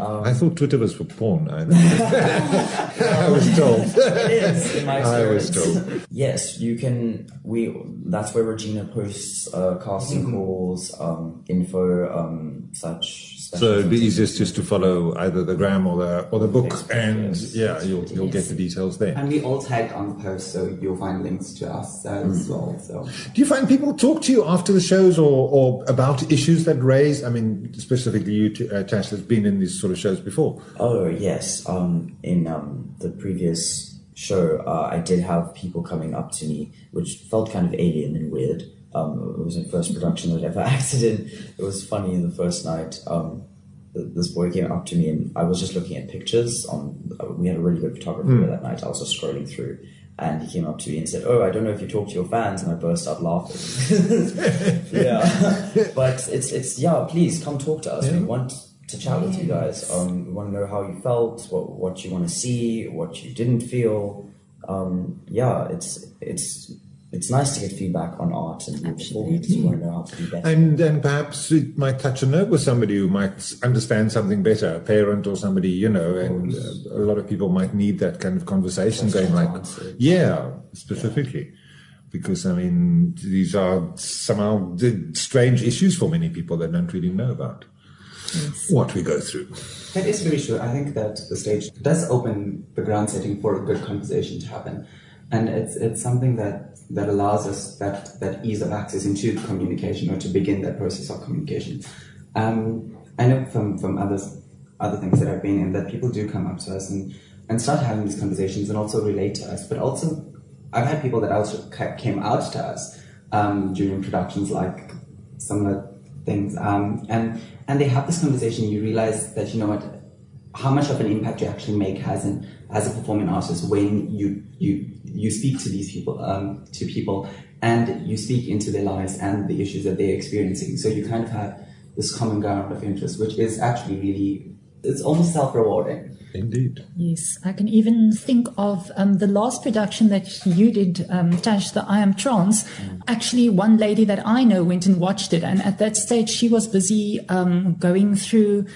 Um, I thought Twitter was for porn. I, I was told. It is, in my experience. I was told. Yes, you can. We that's where Regina posts uh, casting mm-hmm. calls, um, info, um, such. So it'd be easiest just to follow either the gram or the or the book, and yeah, you'll you'll yes. get the details there. And we all tagged on the post, so you'll find links to us uh, mm. as well. So, do you find people talk to you after the shows or or about issues that raise? I mean, specifically you, t- uh, Tash, has been in these sort of shows before. Oh yes, um, in um, the previous show, uh, I did have people coming up to me, which felt kind of alien and weird. Um, it was the first production that I ever acted in. It was funny in the first night. Um, this boy came up to me and I was just looking at pictures. On we had a really good photographer mm. that night. I was just scrolling through, and he came up to me and said, "Oh, I don't know if you talk to your fans," and I burst out laughing. yeah, but it's it's yeah. Please come talk to us. Yeah. We want to chat with you guys. Um, we want to know how you felt, what what you want to see, what you didn't feel. um, yeah, it's it's it's nice to get feedback on art and your performance. You want to know how to do better. And, and perhaps it might touch a nerve with somebody who might understand something better, a parent or somebody, you know, and uh, a lot of people might need that kind of conversation. That's going like, answer. yeah, specifically. Yeah. Because, I mean, these are somehow strange issues for many people that don't really know about yes. what we go through. That is very true. I think that the stage does open the ground setting for a good conversation to happen. And it's it's something that, that allows us that, that ease of access into communication, or to begin that process of communication. Um, I know from, from others, other things that I've been in, that people do come up to us and, and start having these conversations and also relate to us, but also... I've had people that also came out to us um, during productions, like some of the things, um, and and they have this conversation. You realize that, you know what, how much of an impact you actually make as an as a performing artist when you you you speak to these people, um, to people, and you speak into their lives and the issues that they're experiencing. So you kind of have this common ground of interest, which is actually really, it's almost self-rewarding. Indeed. Yes, I can even think of um, the last production that you did, um, Tash, the I Am Trans. Mm. Actually, one lady that I know went and watched it, and at that stage she was busy um, going through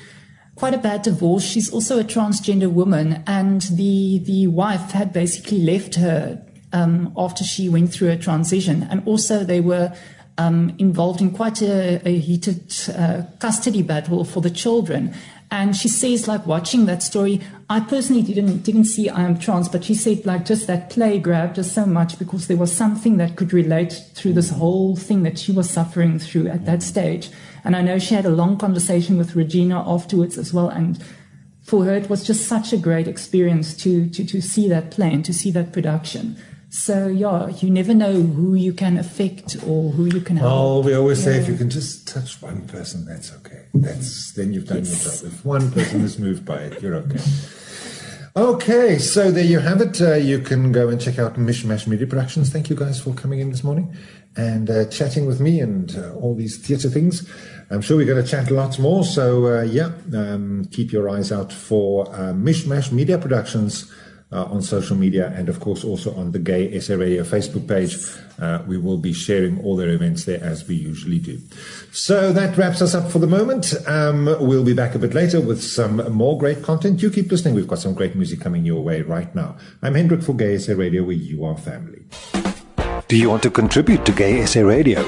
quite a bad divorce. She's also a transgender woman, and the, the wife had basically left her um, after she went through a transition, and also they were um, involved in quite a, a heated uh, custody battle for the children. And she says, like, watching that story, I personally didn't didn't see I Am Trans, but she said, like, just that play grabbed us so much because there was something that could relate through this whole thing that she was suffering through at that stage. And I know she had a long conversation with Regina afterwards as well. And for her, it was just such a great experience to to, to see that play and to see that production. So, yeah, you never know who you can affect or who you can help. Oh, we always yeah. say if you can just touch one person, that's okay. That's then you've done yes. your job. If one person is moved by it, you're okay. Okay, so there you have it. Uh, you can go and check out Mishmash Media Productions. Thank you guys for coming in this morning and uh, chatting with me and uh, all these theatre things. I'm sure we're going to chat lots more. So, uh, yeah, um, keep your eyes out for uh, Mishmash Media Productions. Uh, on social media, and of course also on the Gay S A Radio Facebook page. Uh, we will be sharing all their events there as we usually do. So that wraps us up for the moment. Um, we'll be back a bit later with some more great content. You keep listening. We've got some great music coming your way right now. I'm Hendrik for Gay S A Radio, where you are family. Do you want to contribute to Gay S A Radio?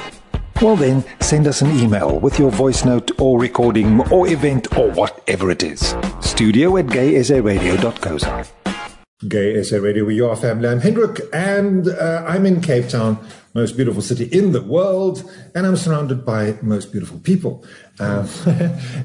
Well then, send us an email with your voice note or recording or event or whatever it is. Studio at gay s a radio dot co dot za. Gay S A Radio, where you are family. I'm Hendrik, and uh, I'm in Cape Town, most beautiful city in the world, and I'm surrounded by most beautiful people. Um,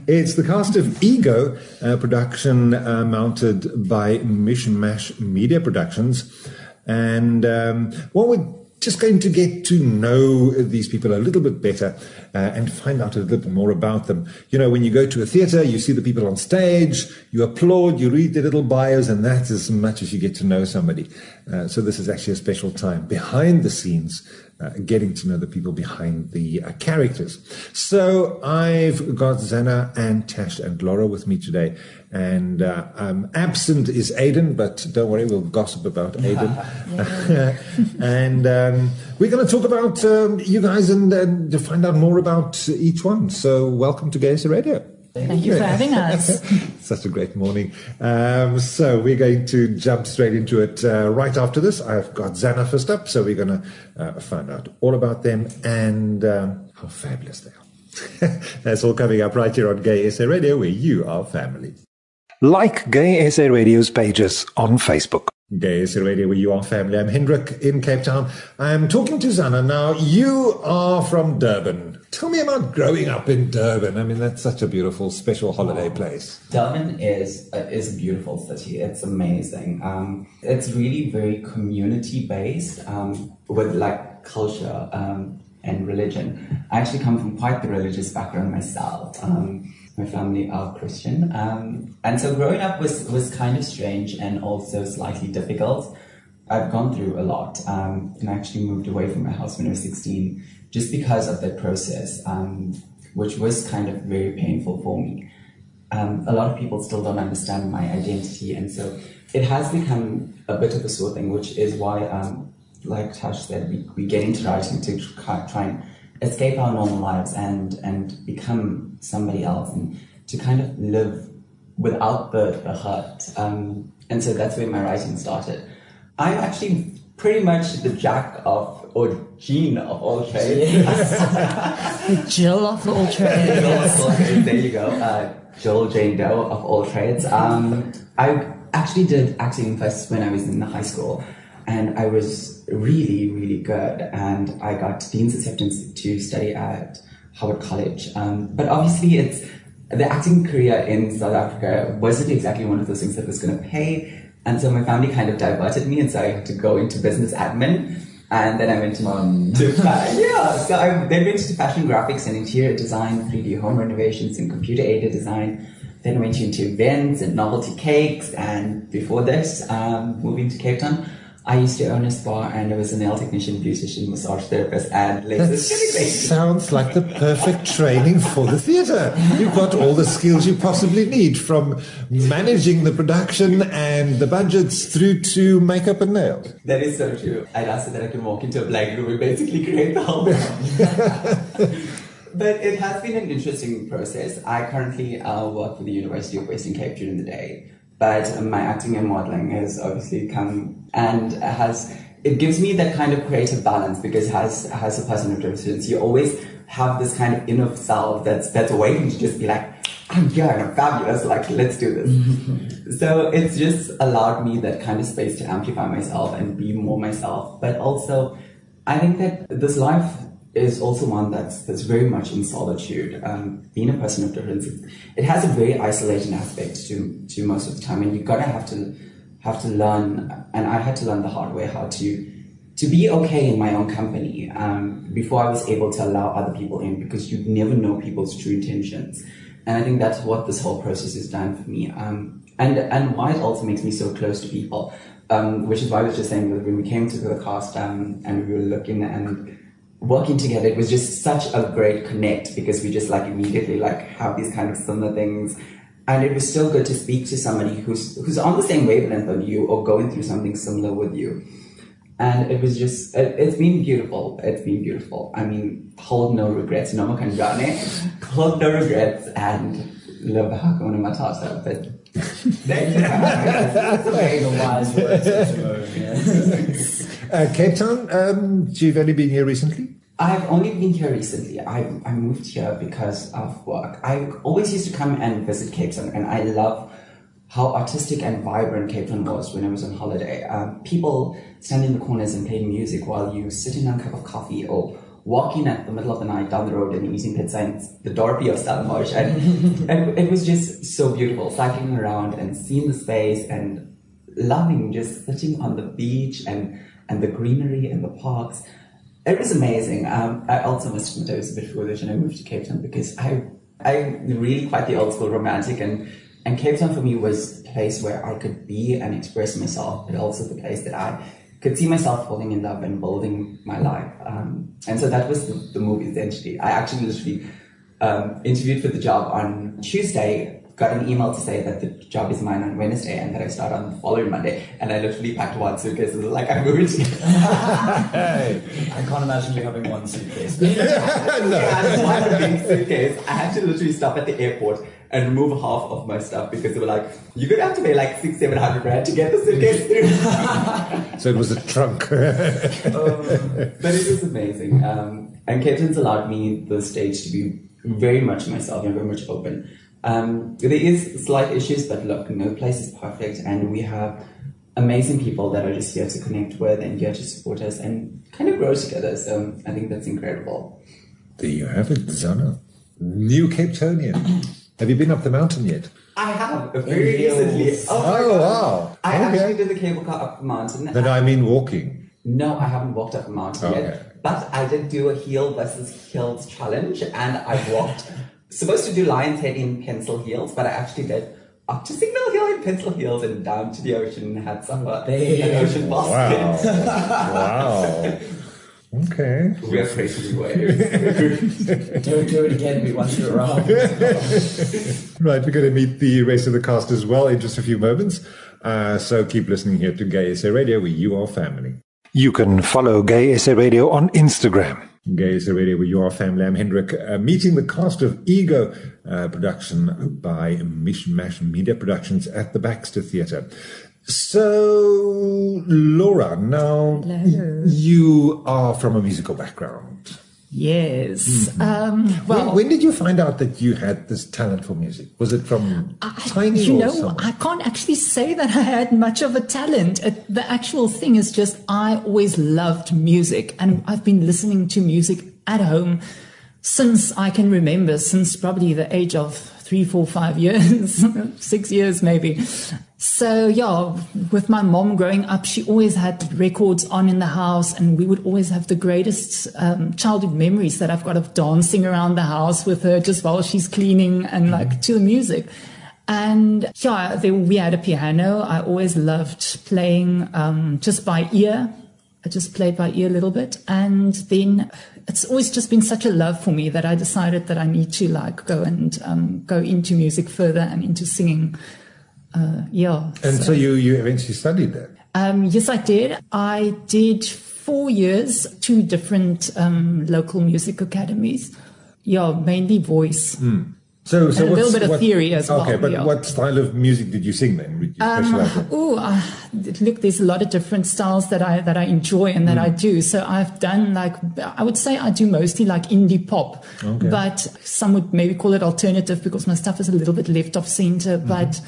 it's the cast of Ego, uh, production uh, mounted by Mishmash Media Productions, and um, what we're just going to get to know these people a little bit better uh, and find out a little bit more about them. You know, when you go to a theatre, you see the people on stage, you applaud, you read their little bios, and that's as much as you get to know somebody. Uh, so this is actually a special time behind the scenes, uh, getting to know the people behind the uh, characters. So I've got Zana and Tash and Laura with me today. And uh, um, absent is Aiden, but don't worry, we'll gossip about Aiden. and um, we're going to talk about um, you guys and, and to find out more about each one. So welcome to Gay S A Radio. Thank, Thank you for having us. Such a great morning. Um, so we're going to jump straight into it uh, right after this. I've got Zana first up, so we're going to uh, find out all about them and um, how fabulous they are. That's all coming up right here on Gay S A Radio, where you are family. Like Gay S A Radio's pages on Facebook. Gay S A Radio, where you are family. I'm Hendrik in Cape Town. I'm talking to Zana now. You are from Durban. Tell me about growing up in Durban. I mean, that's such a beautiful, special holiday place. Durban is uh, is a beautiful city. It's amazing. Um, it's really very community based, um, with like culture um, and religion. I actually come from quite the religious background myself. Um, My family are Christian, um, and so growing up was, was kind of strange and also slightly difficult. I've gone through a lot, um, and I actually moved away from my house when I was sixteen just because of that process, um, which was kind of very painful for me. Um, a lot of people still don't understand my identity, and so it has become a bit of a sore thing, which is why, um, like Tash said, we, we get into writing to try and escape our normal lives and, and become somebody else and to kind of live without the, the hurt. Um, and so that's where my writing started. I'm actually pretty much the jack of, or Jean of all trades. Yes. Jill of all trades. Jill of all trades, there you go. Uh, Jill Jane Doe of all trades. Um, I actually did acting first when I was in the high school, and I was really, really good, and I got Dean's acceptance to study at Howard College. Um, but obviously it's, the acting career in South Africa wasn't exactly one of those things that was going to pay, and so my family kind of diverted me, and so I had to go into business admin, and then I went to, um, to uh, yeah, so I then went to fashion graphics and interior design, three D home renovations and computer-aided design. Then I went into events and novelty cakes, and before this, um, moving to Cape Town, I used to own a spa, and I was a nail technician, beautician, massage therapist, and laser surgery. Sounds like the perfect training for the theatre. You've got all the skills you possibly need, from managing the production and the budgets through to makeup and nails. That is so true. I'd ask that I can walk into a blank room and basically create the whole thing. But it has been an interesting process. I currently uh, work for the University of Western Cape during the day. But my acting and modeling has obviously come and has, it gives me that kind of creative balance, because as, as a person of difference, you always have this kind of inner self that's, that's waiting to just be like, I'm here and I'm fabulous, like, let's do this. So it's just allowed me that kind of space to amplify myself and be more myself. But also, I think that this life is also one that's, that's very much in solitude. Um, being a person of difference, it has a very isolating aspect to, to most of the time, and you gotta have to, have to learn, and I had to learn the hard way how to, to be okay in my own company, um, before I was able to allow other people in, because you never know people's true intentions. And I think that's what this whole process has done for me. Um, and, and why it also makes me so close to people, um, which is why I was just saying that when we came to the cast, um, and we were looking and, working together, it was just such a great connect, because we just like immediately like have these kind of similar things, and it was so good to speak to somebody who's who's on the same wavelength of you or going through something similar with you. And it was just it, it's been beautiful. It's been beautiful. I mean, hold no regrets, no makanjane, hold no regrets, and love hakuna matata. But thank you. That's a very wise word. Uh, Cape Town, um, you've only been here recently? I've only been here recently. I, I moved here because of work. I always used to come and visit Cape Town, and I love how artistic and vibrant Cape Town was when I was on holiday. Um, people stand in the corners and play music while you sit in a cup of coffee, or walking at the middle of the night down the road and eating pizza in the Dorpy of Stellenbosch Marsh. And, and it was just so beautiful, cycling around and seeing the space and loving just sitting on the beach and and the greenery and the parks. It was amazing. Um, I also must admit I was a bit foolish and I moved to Cape Town because I, I'm really quite the old school romantic, and, and Cape Town for me was the place where I could be and express myself, but also the place that I could see myself falling in love and building my life. Um, and so that was the, the move essentially. I actually literally um, interviewed for the job on Tuesday, got an email to say that the job is mine on Wednesday and that I start on the following Monday, and I literally packed one suitcase and was like, I'm moving to Hey, I can't imagine you having one suitcase. No. Yeah, I just had a big suitcase. I had to literally stop at the airport and remove half of my stuff because they were like, you're going to have to pay like six, seven hundred rand to get the suitcase through. So it was a trunk. um, but it was amazing. Um, and Cape Town's allowed me the stage to be very much myself and very much open. Um, there is slight issues, but look, no place is perfect, and we have amazing people that are just here to connect with and here to support us and kind of grow together. So I think that's incredible. There you have it, Zana. New Cape Townian. Have you been up the mountain yet? I have, very yes. recently. Oh, oh wow. I okay. actually did the cable car up the mountain. But I mean walking. No, I haven't walked up the mountain okay. yet. But I did do a heel versus heels challenge, and I walked... supposed to do Lion's Head in pencil heels, but I actually did up to Signal Hill in pencil heels and down to the ocean and had supper in an ocean basket. Wow. Wow. Okay. We are crazy waves. Don't do it again, we want you around. Right, we're going to meet the rest of the cast as well in just a few moments. Uh, so keep listening here to Gay S A Radio, where you are family. You can follow Gay S A Radio on Instagram. Gay S A Radio, where you are family. I'm Hendrik, uh, meeting the cast of Ego, uh, production by Mishmash Media Productions at the Baxter Theatre. So, Laura, now Hello. You are from a musical background. Yes. Mm-hmm. um, well, when, when did you find out that you had this talent for music? Was it from I, tiny you or know, something? I can't actually say that I had much of a talent. It, the actual thing is just I always loved music, and I've been listening to music at home since I can remember, since probably the age of three, four, five years, six years maybe. So, yeah, with my mom growing up, she always had records on in the house, and we would always have the greatest um, childhood memories that I've got of dancing around the house with her just while she's cleaning and like to the music. And yeah, they, we had a piano. I always loved playing um, just by ear. I just played by ear a little bit. And then it's always just been such a love for me that I decided that I need to like go and um, go into music further and into singing. Uh, yeah. And so, so you, you eventually studied that? Um, yes, I did. I did four years, two different um, local music academies. Yeah, mainly voice. Mm. So, so and a little bit of what, theory as okay, well. Okay, but yeah. What style of music did you sing then? Did you specialize um, in? Ooh, uh, look, there's a lot of different styles that I that I enjoy and that mm. I do. So I've done like, I would say I do mostly like indie pop, okay. But some would maybe call it alternative because my stuff is a little bit left of center, mm-hmm. but...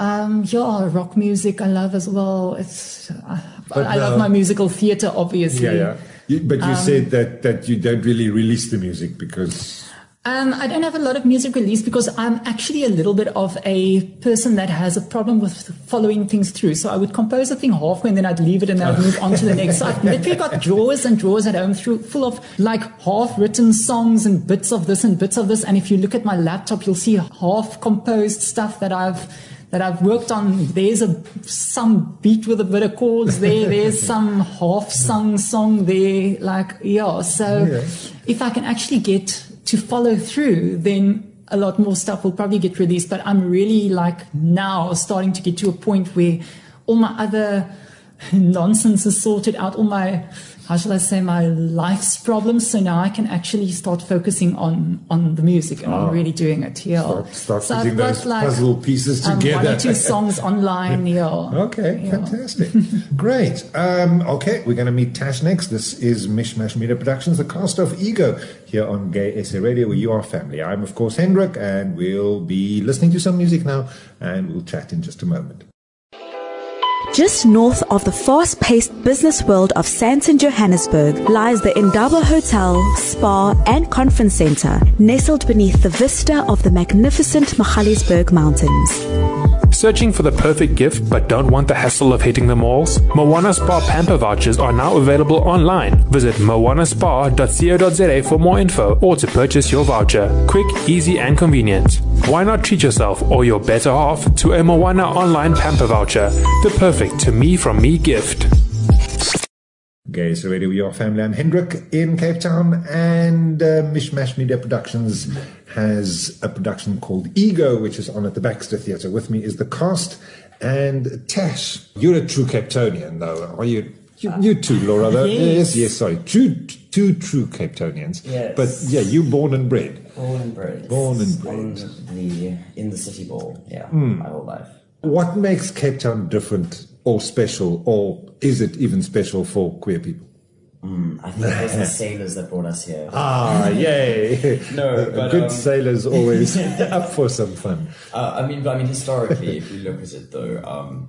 Um, yeah, rock music I love as well. It's I, but, I love um, my musical theatre, obviously. Yeah, yeah. You, but you um, said that that you don't really release the music because. Um, I don't have a lot of music release because I'm actually a little bit of a person that has a problem with following things through. So I would compose a thing halfway and then I'd leave it and I'd move on to the next. So I've literally got drawers and drawers at home through, full of like half-written songs and bits of this and bits of this. And if you look at my laptop, you'll see half-composed stuff that I've... that I've worked on. There's a some beat with a bit of chords there, there's some half-sung song there, like, yeah. So yeah. If I can actually get to follow through, then a lot more stuff will probably get released. But I'm really, like, now starting to get to a point where all my other nonsense is sorted out, all my... how shall I say, my life's problems. So now I can actually start focusing on, on the music and on oh, really doing it here. Start, start so putting I've those got, like, puzzle pieces together. Um, one or two songs online here. Okay, yeah. Fantastic. Great. Um, okay, we're going to meet Tash next. This is Mishmash Media Productions, the cast of Ego, here on Gay S A Radio, where you are family. I'm, of course, Hendrik, and we'll be listening to some music now, and we'll chat in just a moment. Just north of the fast-paced business world of Sandton, Johannesburg, lies the Indaba Hotel, Spa and Conference Centre, nestled beneath the vista of the magnificent Magaliesberg Mountains. Searching for the perfect gift but don't want the hassle of hitting the malls? Moana Spa Pamper vouchers are now available online. Visit moana spa dot co dot za for more info or to purchase your voucher. Quick, easy and convenient. Why not treat yourself or your better half to a Moana online Pamper voucher? The perfect to me from me gift. Gay S A Radio, we are family. I'm Hendrik in Cape Town, and uh, Mishmash Media Productions has a production called Ego, which is on at the Baxter Theatre. With me is the cast and Tash. You're a true Capetonian, though, are you? You, you too, Laura, though. Yes, yes, yes sorry. Two, two true Capetonians. Yes. But yeah, you born and bred. Born and bred. Born and bred. On the, in the city ball, yeah, mm. my whole life. What makes Cape Town different or special, or is it even special for queer people? Mm, I think it was the sailors that brought us here. Ah, yay! No, but, good um, sailors always up for some fun. Uh, I mean, but I mean, historically, if you look at it, though, um,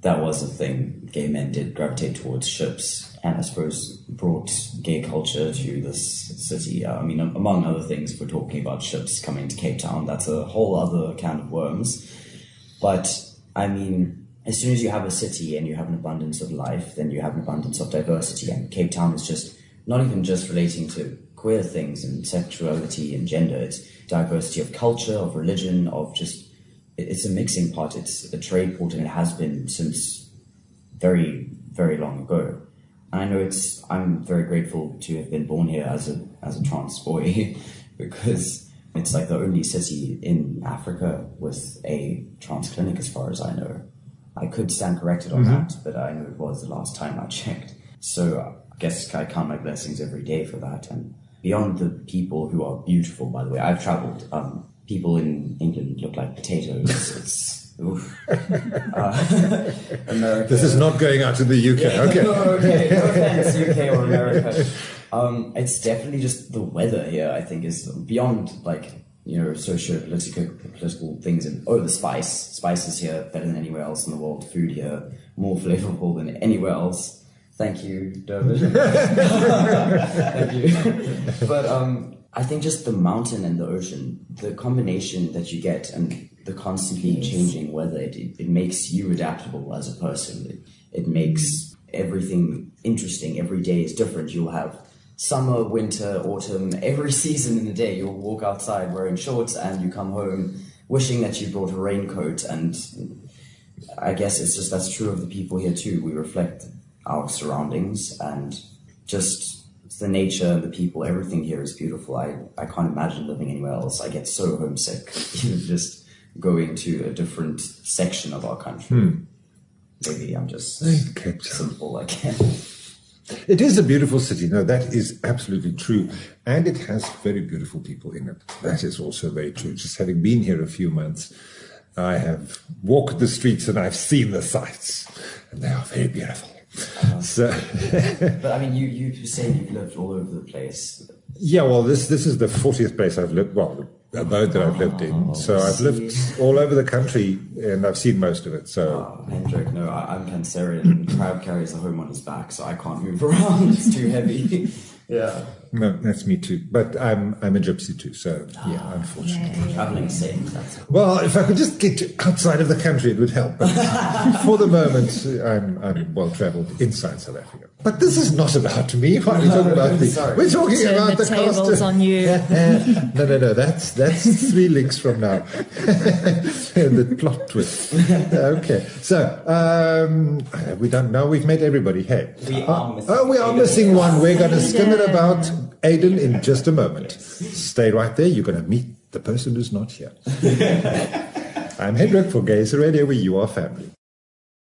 that was a thing. Gay men did gravitate towards ships, and I suppose brought gay culture to this city. Uh, I mean, among other things, we're talking about ships coming to Cape Town. That's a whole other can of worms. But I mean, as soon as you have a city and you have an abundance of life, then you have an abundance of diversity. And Cape Town is just not even just relating to queer things and sexuality and gender. It's diversity of culture, of religion, of just, it's a mixing pot. It's a trade port, and it has been since very, very long ago. And I know it's, I'm very grateful to have been born here as a, as a trans boy because it's like the only city in Africa with a trans clinic, as far as I know. I could stand corrected on mm-hmm. that, but I know it was the last time I checked. So I guess I count my blessings every day for that. And beyond the people who are beautiful, by the way, I've travelled. Um, people in England look like potatoes. It's... Oof. Uh, America. This is not going out to the U K. Yeah, okay. No, okay. No offense, U K or America. Um, it's definitely just the weather here, I think, is beyond, like, you know, socio-political political things. And, oh, the spice. Spice is here better than anywhere else in the world. Food here more flavorful than anywhere else. Thank you, Durban. Thank you. But um, I think just the mountain and the ocean, the combination that you get, and the constantly yes. changing weather, it, it, it makes you adaptable as a person. It, it makes everything interesting. Every day is different. You'll have summer, winter, autumn, every season in the day. You'll walk outside wearing shorts and you come home wishing that you brought a raincoat. And I guess it's just that's true of the people here too. We reflect our surroundings and just the nature, the people, everything here is beautiful. I, I can't imagine living anywhere else. I get so homesick. just... going to a different section of our country. Hmm. Maybe I'm just simple, I guess. It is a beautiful city. No, that is absolutely true. And it has very beautiful people in it. That is also very true. Just having been here a few months, I have walked the streets and I've seen the sights. And they are very beautiful. Uh, so, but I mean, you, you say you've lived all over the place. Yeah, well, this, this is the fortieth place I've lived. Well, abode that I've lived in. Oh, so I've see. lived all over the country and I've seen most of it. So oh, Hendrik, no, I, I'm Cancerian. Crab carries the home on his back, so I can't move around. It's too heavy. Yeah. No, that's me too. But I'm I'm a gypsy too, so yeah, oh, unfortunately. Yeah. Traveling sick. Well, if I could just get outside of the country, it would help. But for the moment, I'm I'm well travelled inside South Africa. But this is not about me. Why are we talking about me? We're talking Turn about the, the tables cost of... on you. no, no, no. That's that's three links from now. The plot twist. Okay, so um, we don't know. We've met everybody. Hey, we are missing oh, we are missing one. We're going to skim it about. Aiden in just a moment. Stay right there. You're going to meet the person who's not here. I'm Hendrik for Gay S A Radio, where you are family.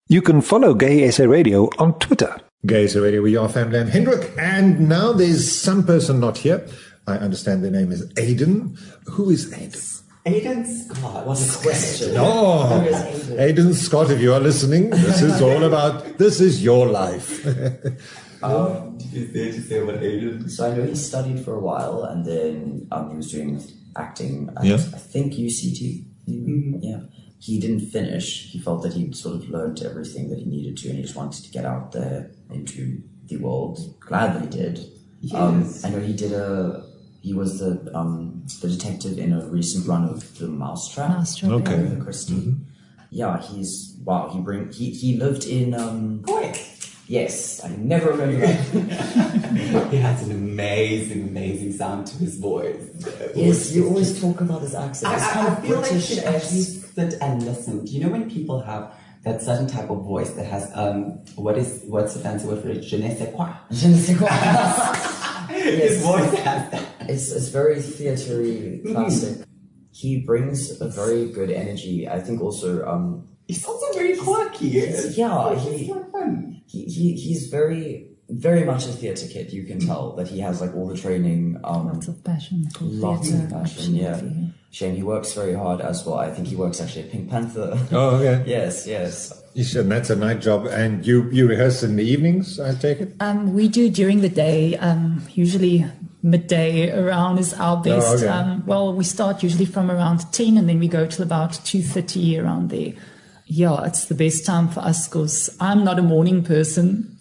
You can follow Gay S A Radio on Twitter. Gay S A Radio, where you are family. I'm Hendrik. And now there's some person not here. I understand their name is Aiden. Who is Aiden? Aiden Scott, what a question. Oh, Aiden? Aiden Scott, if you are listening, this is all about, this is your life. Um, did you dare to say about Aiden? So I know he studied for a while and then um, he was doing acting at, yeah. I think, U C T. Mm-hmm. Yeah. He didn't finish. He felt that he'd sort of learned everything that he needed to and he just wanted to get out there into the world. Glad that he did. Yes. Um, I know he did a... He was the um, the detective in a recent run of The Mousetrap. Mousetrap, okay. Yeah. With Christie. Mm-hmm. Yeah, he's... Wow, he bring he, he lived in... Um, Quiet. Yes, I never remember that. He has an amazing, amazing sound to his voice. Yes, you always talk about his accent. I, it's kind I, I of feel British like you actually sit and listen. You know when people have that certain type of voice that has, um, what is, what's the fancy word for it? Je ne sais quoi. Je ne sais quoi. His yes. voice has that. It's, it's very theatre-y, classic. Mm. He brings a very good energy. I think also... Um, he's also very quirky. He's, yeah, he's he, so fun. He, he, he's very, very much a theatre kid. You can tell that he has like all the training. Um, lots of passion. Lots theater. of passion, yeah. Shame he works very hard as well. I think he works actually at Pink Panther. Oh, okay. yes, yes. And that's a night job. And you, you rehearse in the evenings, I take it? Um, we do during the day, um, usually... midday around is our best. Oh, okay. Um, well, we start usually from around ten and then we go till about two thirty around there. Yeah, it's the best time for us because I'm not a morning person.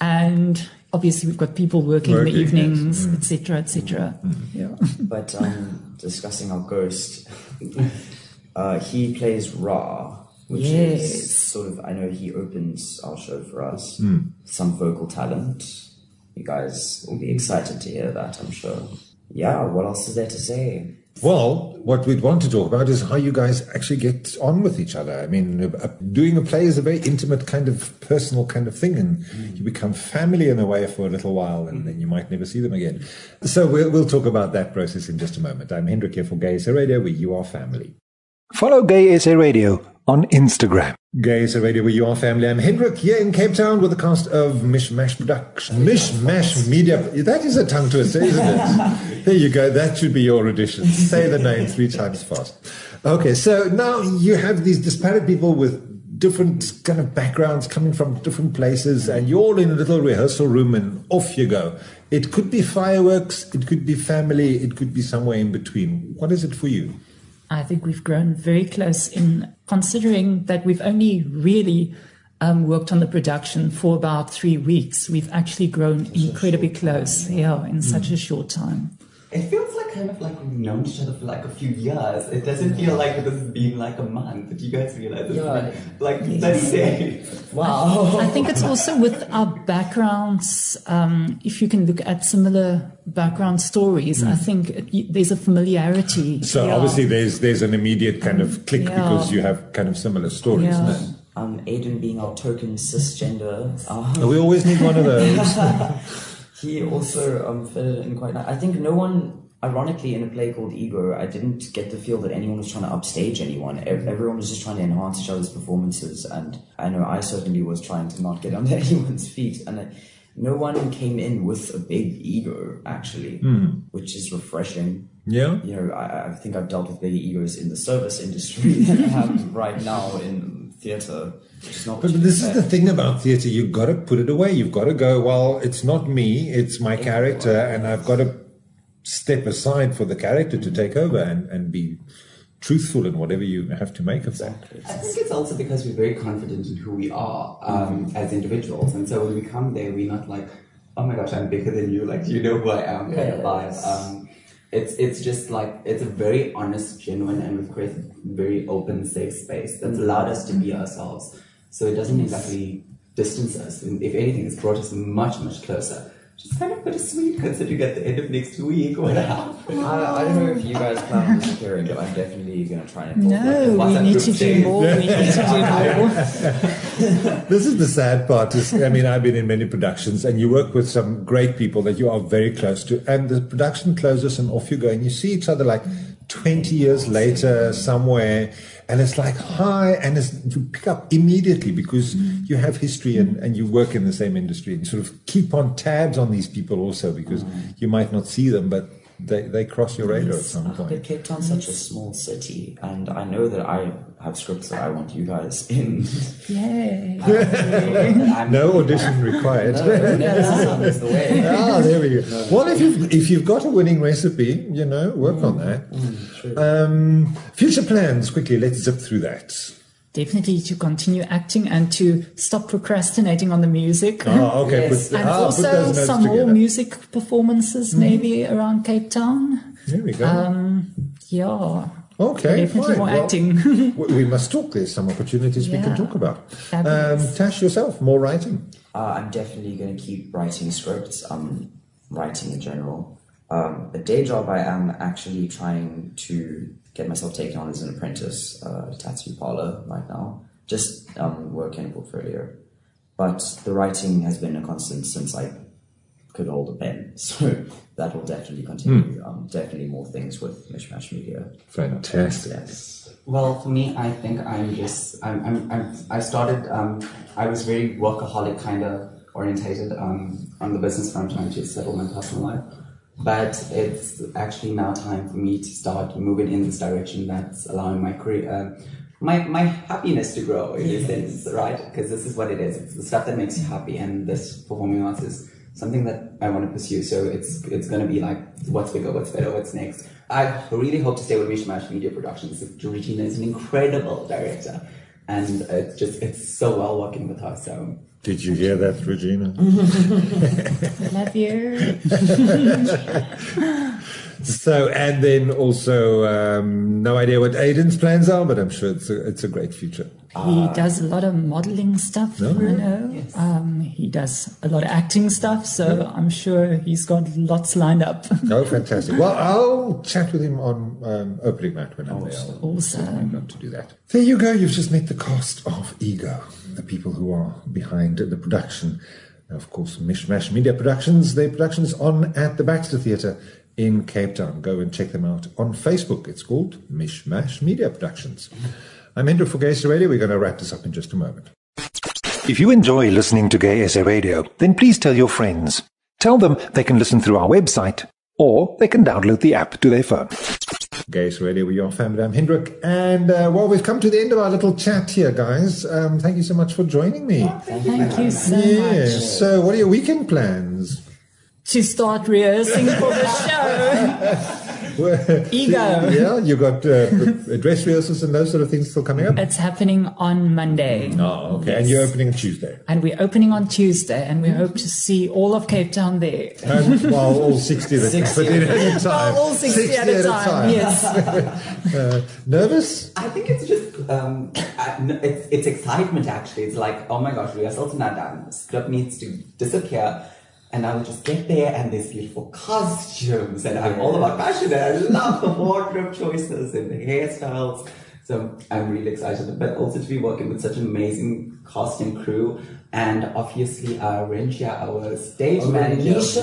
And obviously we've got people working, working in the evenings, et cetera, et cetera. Yeah. But um, discussing our ghost, uh, he plays Ra. Which yes. is sort of, I know he opens our show for us. Mm. Some vocal talent. You guys will be excited to hear that, I'm sure. Yeah, what else is there to say? Well, what we'd want to talk about is how you guys actually get on with each other. I mean, doing a play is a very intimate kind of personal kind of thing, and mm. you become family in a way for a little while, and mm. then you might never see them again. So we'll, we'll talk about that process in just a moment. I'm Hendrik here for Gay S A Radio, where you are family. Follow Gay S A Radio on Instagram. Gay S A Radio, with your family. I'm Hendrik here in Cape Town with the cast of Mishmash Productions. Mishmash Media. That is a tongue twister, isn't it? There you go. That should be your audition. Say the name three times fast. Okay, so now you have these disparate people with different kind of backgrounds coming from different places, and you're all in a little rehearsal room and off you go. It could be fireworks, it could be family, it could be somewhere in between. What is it for you? I think we've grown very close in considering that we've only really um, worked on the production for about three weeks. We've actually grown such incredibly close time, yeah, in mm. such a short time. It feels like kind of like we've known each other for like a few years. It doesn't feel like this has been like a month. Did you guys realize it's yeah. like thirty days? Wow. I think it's also with our backgrounds, um, if you can look at similar background stories, mm. I think it, there's a familiarity. So yeah. obviously there's there's an immediate kind of click yeah. because you have kind of similar stories, yeah. isn't it? Um, Aiden being our token cisgender. Oh. We always need one of those. He also um, fitted in quite. I think no one, ironically, in a play called Ego, I didn't get the feel that anyone was trying to upstage anyone. Everyone was just trying to enhance each other's performances, and I know I certainly was trying to not get under anyone's feet. And I, no one came in with a big ego, actually, mm. which is refreshing. Yeah, you know, I, I think I've dealt with big egos in the service industry than I have right now in theatre. But this is the thing about theatre, you've got to put it away. You've got to go, well, it's not me, it's my character, and I've got to step aside for the character to take over and, and be truthful in whatever you have to make of that. I think it's also because we're very confident in who we are um, mm-hmm. as individuals, and so when we come there, we're not like, oh my gosh, I'm bigger than you, like, you know who I am, kind of vibe. Um, It's it's just like, it's a very honest, genuine, and we've created very open, safe space that's allowed us to be ourselves. So it doesn't exactly distance us. And if anything, it's brought us much, much closer. Just kind of bittersweet considering at the end of next week what happened. I, I don't know if you guys plan this hearing, but I'm definitely going to try and... No, like we, need to do more. we need to do more. This is the sad part. Is, I mean, I've been in many productions and you work with some great people that you are very close to, and the production closes and off you go and you see each other like twenty years later somewhere, and it's like, hi, and it's, you pick up immediately because mm. you have history and, and you work in the same industry, and you sort of keep on tabs on these people also because mm. you might not see them, but they, they cross your radar yes. at some point. But Cape Town's such a small city, and I know that I have scripts that I want you guys in. Yay! Um, no audition required. No, no, no. the way. Ah, there we go. No, no. Well, if you've, if you've got a winning recipe, you know, work mm. on that. Mm, um, future plans, quickly, let's zip through that. Definitely to continue acting and to stop procrastinating on the music. Oh, okay. Yes. Put, and ah, also some more music performances, mm. maybe around Cape Town. There we go. Um, yeah. Okay. Definitely fine. More well, acting. We must talk. There's some opportunities yeah. we can talk about. Um, Tash, yourself, more writing. Uh, I'm definitely going to keep writing scripts. Um, writing in general. Um, a day job. I am actually trying to get myself taken on as an apprentice uh, at a tattoo parlor right now, just um, work in a portfolio. But the writing has been a constant since I could hold a pen, so that will definitely continue. Mm. Um, definitely more things with Mishmash Media. Fantastic. Yes. Well, for me, I think I'm just, I'm, I'm, I'm, I started, um, I was very workaholic kind of orientated um, on the business front, trying to settle my personal life. But it's actually now time for me to start moving in this direction that's allowing my career, uh, my, my happiness to grow in yes. a sense, right? Because this is what it is. It's the stuff that makes you happy, and this performing arts is something that I want to pursue. So it's it's going to be like, what's bigger, what's better, what's next? I really hope to stay with Mishmash Media Productions. Regina is an incredible director, and it's just, it's so well working with her, so... Did you hear that, Regina? Love you. So, and then also, um, no idea what Aiden's plans are, but I'm sure it's a, it's a great future. He uh, does a lot of modeling stuff, no? I know. Yes. Um, he does a lot of acting stuff, so yeah. I'm sure he's got lots lined up. Oh, fantastic. Well, I'll chat with him on um, opening night when I'm awesome. there. I'll, awesome. I'd love to do that. There you go. You've just met the cast of Ego, the people who are behind the production. Of course, Mishmash Media Productions, their productions on at the Baxter Theatre in Cape Town. Go and check them out on Facebook. It's called Mishmash Media Productions. I'm Hendrik for Gay S A Radio. We're going to wrap this up in just a moment. If you enjoy listening to Gay S A Radio, then please tell your friends. Tell them they can listen through our website, or they can download the app to their phone. Gay S A Radio, we're your family. I'm Hendrik. And, uh, well, we've come to the end of our little chat here, guys. Um, thank you so much for joining me. Oh, thank, thank you so yeah. much. So what are your weekend plans? To start rehearsing for the show. Well, Ego. Yeah, you got uh, dress rehearsals and those sort of things still coming up? It's happening on Monday. Oh, okay. Yes. And you're opening on Tuesday. And we're opening on Tuesday, and we hope to see all of Cape Town there. And, well, all sixty at a time. Well, all sixty at a time, yes. uh, nervous? I think it's just, um, I, no, it's, it's excitement, actually. It's like, oh my gosh, rehearsals are not done. The script needs to disappear. And I will just get there, and there's beautiful costumes, and I'm all about fashion, and I love the wardrobe choices and the hairstyles. So I'm really excited, but also to be working with such an amazing cast and crew, and obviously our Rentia, our stage oh, manager. Yes.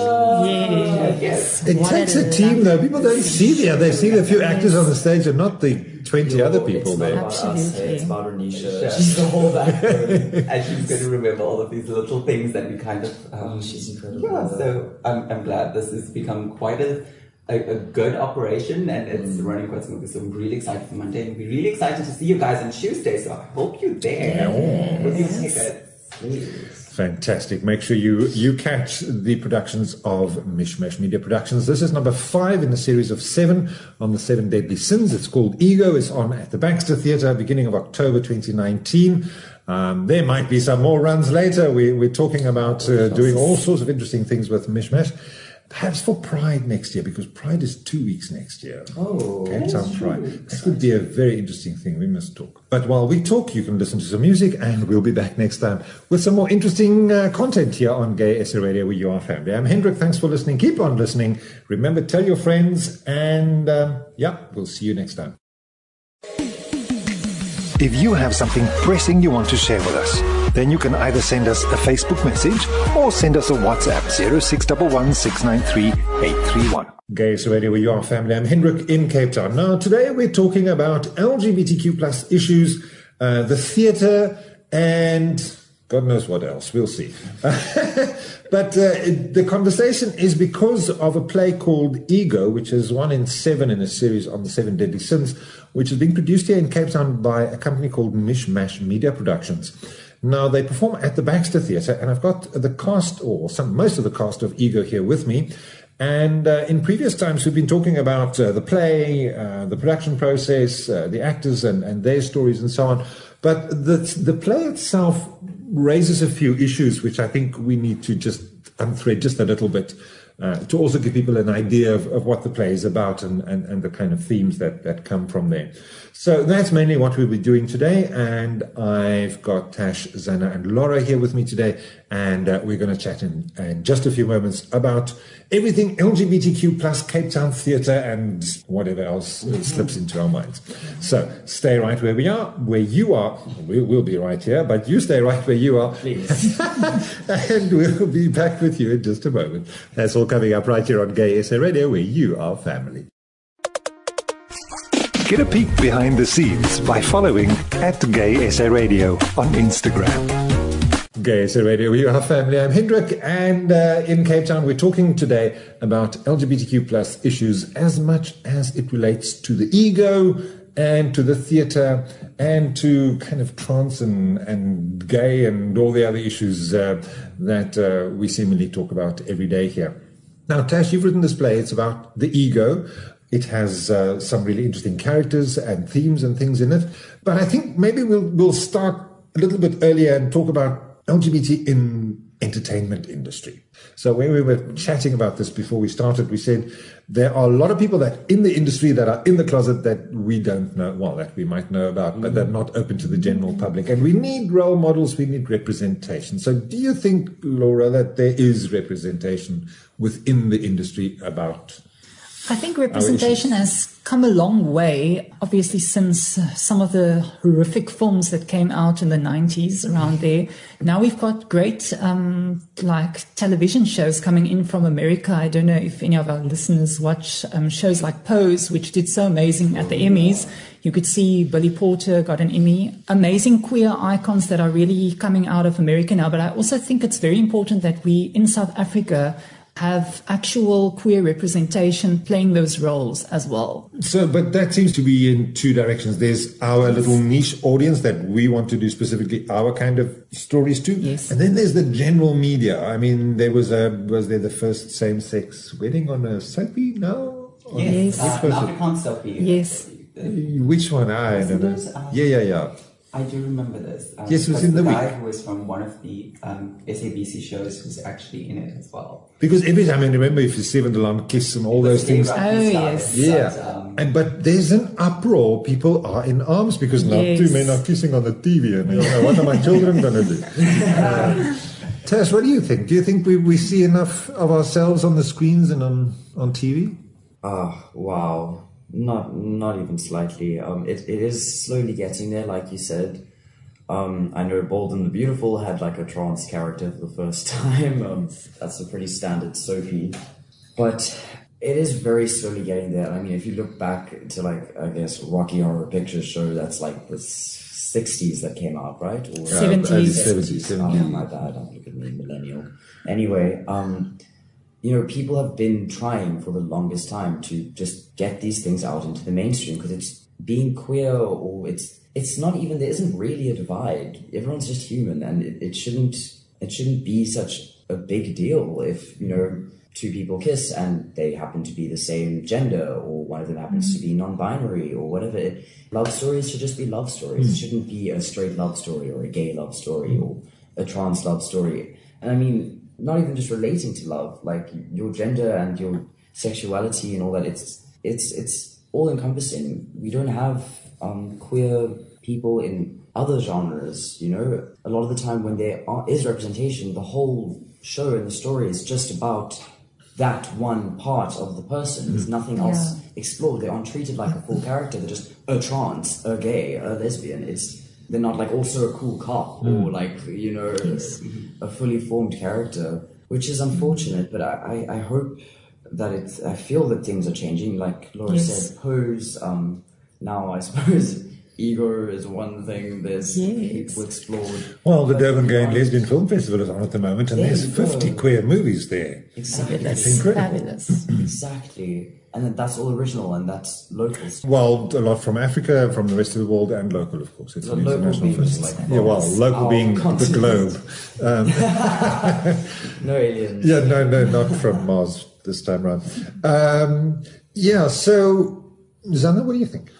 yes. It what takes a team, though. People don't see the other. They see the few actors on the stage and not the twenty Yo, other people there. Absolutely. Us, it's about Renisha. She's the whole background. And she's going to remember all of these little things that we kind of... Um, oh, she's incredible. Yeah, so I'm, I'm glad this has become quite a, a, a good operation, and it's mm. running quite smoothly. So I'm really excited for Monday, and we're really excited to see you guys on Tuesday. So I hope you're there. Yes. With your tickets. Please. Fantastic. Make sure you, you catch the productions of Mishmash Media Productions. This is number five in a series of seven on the seven deadly sins. It's called Ego. It's on at the Baxter Theatre, beginning of October twenty nineteen. Um, there might be some more runs later. We, we're talking about uh, doing all sorts of interesting things with Mishmash. Perhaps for Pride next year, because Pride is two weeks next year. Oh, Cape Town Pride. That would be a very interesting thing. We must talk. But while we talk, you can listen to some music, and we'll be back next time with some more interesting uh, content here on Gay S A Radio, where you are family. I'm Hendrik. Thanks for listening. Keep on listening. Remember, tell your friends, and um, yeah, we'll see you next time. If you have something pressing you want to share with us, then you can either send us a Facebook message or send us a WhatsApp zero six one one, six nine three, eight three one. Gay S A Radio, where you are family. I'm Hendrik in Cape Town. Now, today we're talking about L G B T Q plus issues, uh, the theatre, and God knows what else. We'll see. But uh, the conversation is because of a play called Ego, which is one in seven in a series on the seven deadly sins, which is being produced here in Cape Town by a company called Mishmash Media Productions. Now, they perform at the Baxter Theatre, and I've got the cast, or some most of the cast of Ego here with me. And uh, in previous times, we've been talking about uh, the play, uh, the production process, uh, the actors and, and their stories and so on. But the, the play itself raises a few issues, which I think we need to just unthread just a little bit, uh, to also give people an idea of, of what the play is about and, and, and the kind of themes that, that come from there. So that's mainly what we'll be doing today. And I've got Tash, Zana and Laura here with me today. And uh, we're going to chat in, in just a few moments about everything L G B T Q plus Cape Town theatre and whatever else mm-hmm. slips into our minds. So stay right where we are, where you are. We will be right here, but you stay right where you are. Please. And we'll be back with you in just a moment. That's all coming up right here on Gay S A Radio, where you are family. Get a peek behind the scenes by following at Gay S A Radio on Instagram. Gay S A Radio, we are family. I'm Hendrik, and uh, in Cape Town we're talking today about L G B T Q plus issues as much as it relates to the ego and to the theatre and to kind of trans and, and gay and all the other issues uh, that uh, we seemingly talk about every day here. Now, Tash, you've written this play. It's about the ego. It has uh, some really interesting characters and themes and things in it. But I think maybe we'll, we'll start a little bit earlier and talk about L G B T in entertainment industry. So when we were chatting about this before we started, we said there are a lot of people that in the industry that are in the closet that we don't know, well, that we might know about, mm-hmm. but they're not open to the general public. And we need role models, we need representation. So do you think, Laura, that there is representation within the industry about I think representation has come a long way, obviously, since some of the horrific films that came out in the nineties around there. Now we've got great um, like television shows coming in from America. I don't know if any of our listeners watch um, shows like Pose, which did so amazing at the Emmys. You could see Billy Porter got an Emmy. Amazing queer icons that are really coming out of America now. But I also think it's very important that we in South Africa have actual queer representation playing those roles as well. So, but that seems to be in two directions. There's our little niche audience that we want to do specifically our kind of stories to. Yes. And then there's the general media. I mean, there was a, was there the first same-sex wedding on a soapie? No? Yes. On, uh, Afrikaans soapie. Yes. Which one? I don't know. Um, yeah, yeah, yeah. I do remember this. Um, yes, it was in the, the week. The guy who was from one of the um, S A B C shows was actually in it as well. Because every time, I mean, remember if you Seven Alarm Kiss and all those things. Right, oh, start, yes. Yeah. Start, um, and, but there's an uproar. People are in arms because now yes. two men are kissing on the T V. And you know, what are my children going to do? Uh, Tash, what do you think? Do you think we, we see enough of ourselves on the screens and on, on T V? Ah, oh, wow. Not not even slightly. Um, it, it is slowly getting there, like you said. Um, I know Bold and the Beautiful had like a trans character for the first time. Um, that's a pretty standard soapie. But it is very slowly getting there. I mean, if you look back to like, I guess, Rocky Horror Picture Show, that's like the sixties that came out, right? Or seventies. Oh, my bad. I'm looking at me, millennial. Anyway, um... you know, people have been trying for the longest time to just get these things out into the mainstream because it's being queer or it's it's not even, there isn't really a divide. Everyone's just human and it, it shouldn't it shouldn't be such a big deal if, you know, two people kiss and they happen to be the same gender or one of them happens mm. to be non-binary or whatever. Love stories should just be love stories. Mm. It shouldn't be a straight love story or a gay love story or a trans love story. And I mean, not even just relating to love, like your gender and your sexuality and all that. It's it's it's all encompassing. We don't have um, queer people in other genres, you know. A lot of the time when there are, is representation, the whole show and the story is just about that one part of the person. There's nothing else yeah. explored. They aren't treated like a full character. They're just a trans, a gay, a lesbian. It's they're not like also a cool cop or like, you know, yes. a fully formed character, which is unfortunate, but I, I, I hope that it's, I feel that things are changing. Like Laura yes. said, Pose, um, now I suppose Ego is one thing there's yes. people explored. Well, the Durban Gay and Lesbian Film Festival is on at the moment and there there's fifty queer movies there. Exactly. Fabulous. It's incredible. Fabulous. Exactly. And then that's all original and that's local. Well, a lot from Africa, from the rest of the world, and local, of course. It's so an international festival. Like yeah, well, local being continent. The globe. Um, no aliens. Yeah, no, no, not from Mars this time around. Um, yeah, so, Zana, what do you think?